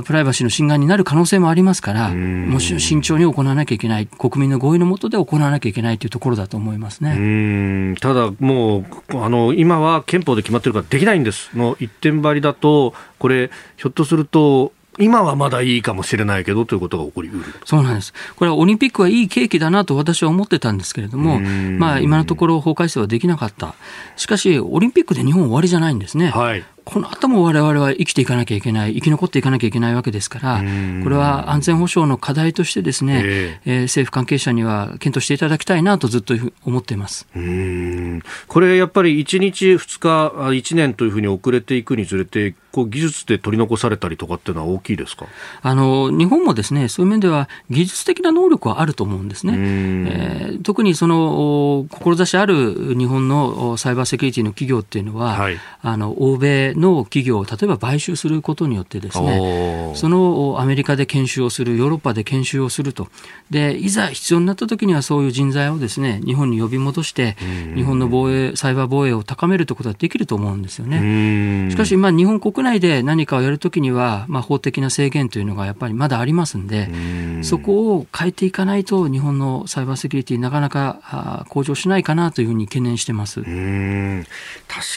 プライバシーの侵害になる可能性もありますから、もし慎重に行わなきゃいけない、国民の合意の下で行わなきゃいけないというところだと思いますね。ただもう今は憲法で決まってるからできないんですの一点張りだと、これひょっとすると今はまだいいかもしれないけどということが起こりうる。そうなんです。これはオリンピックはいい契機だなと私は思ってたんですけれども、今のところ法改正はできなかった。しかしオリンピックで日本終わりじゃないんですね。はい、この後も我々は生きていかなきゃいけない、生き残っていかなきゃいけないわけですから、これは安全保障の課題としてですね、政府関係者には検討していただきたいなとずっと思っています。これやっぱり1日2日1年というふうに遅れていくにつれて、技術で取り残されたりとかっていうのは大きいですか？日本もですね、そういう面では技術的な能力はあると思うんですね。特にその志ある日本のサイバーセキュリティの企業っていうのは、はい、欧米の企業を例えば買収することによってですね、そのアメリカで研修をする、ヨーロッパで研修をすると、でいざ必要になった時にはそういう人材をですね、日本に呼び戻して日本のサイバー防衛を高めるということはできると思うんですよね。しかし日本国内で何かをやるときには、法的な制限というのがやっぱりまだありますんで、そこを変えていかないと日本のサイバーセキュリティなかなか向上しないかなというふうに懸念してます。確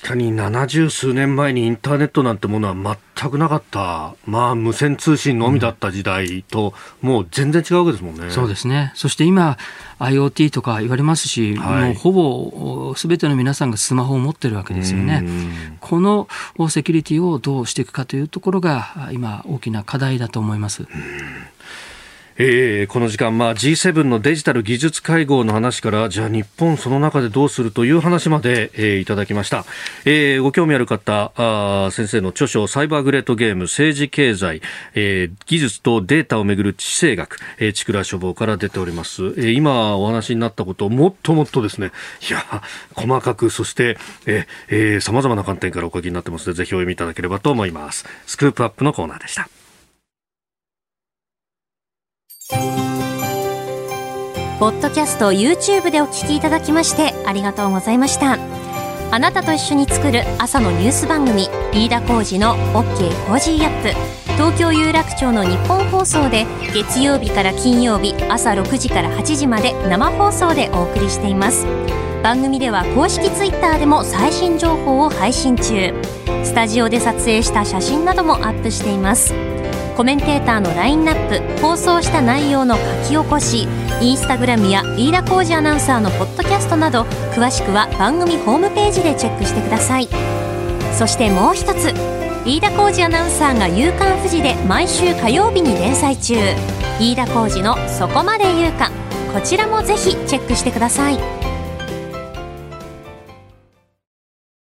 かに70数年前にインターネットなんてものは全くなかった、無線通信のみだった時代と、もう全然違うわけですもんね。そうですね。そして今 IoT とか言われますし、はい、もうほぼすべての皆さんがスマホを持ってるわけですよね。このセキュリティをどうしていくかというところが今大きな課題だと思います。この時間、G7 のデジタル技術会合の話から、じゃあ日本その中でどうするという話まで、いただきました。ご興味ある方、先生の著書、サイバーグレートゲーム、政治経済、技術とデータをめぐる地政学、千倉書房から出ております。今お話になったことをもっともっとですね、細かく、そして、様々な観点からお書きになってますので、ぜひお読みいただければと思います。スクープアップのコーナーでした。ポッドキャスト YouTube でお聞きいただきましてありがとうございました。あなたと一緒に作る朝のニュース番組、飯田浩司の OK コージーアップ、東京有楽町の日本放送で月曜日から金曜日朝6時から8時まで生放送でお送りしています。番組では公式ツイッターでも最新情報を配信中、スタジオで撮影した写真などもアップしています。コメンテーターのラインナップ、放送した内容の書き起こし、インスタグラムや飯田浩司アナウンサーのポッドキャストなど、詳しくは番組ホームページでチェックしてください。そしてもう一つ、飯田浩司アナウンサーが夕刊フジで毎週火曜日に連載中、飯田浩司のそこまで言うか、こちらもぜひチェックしてください。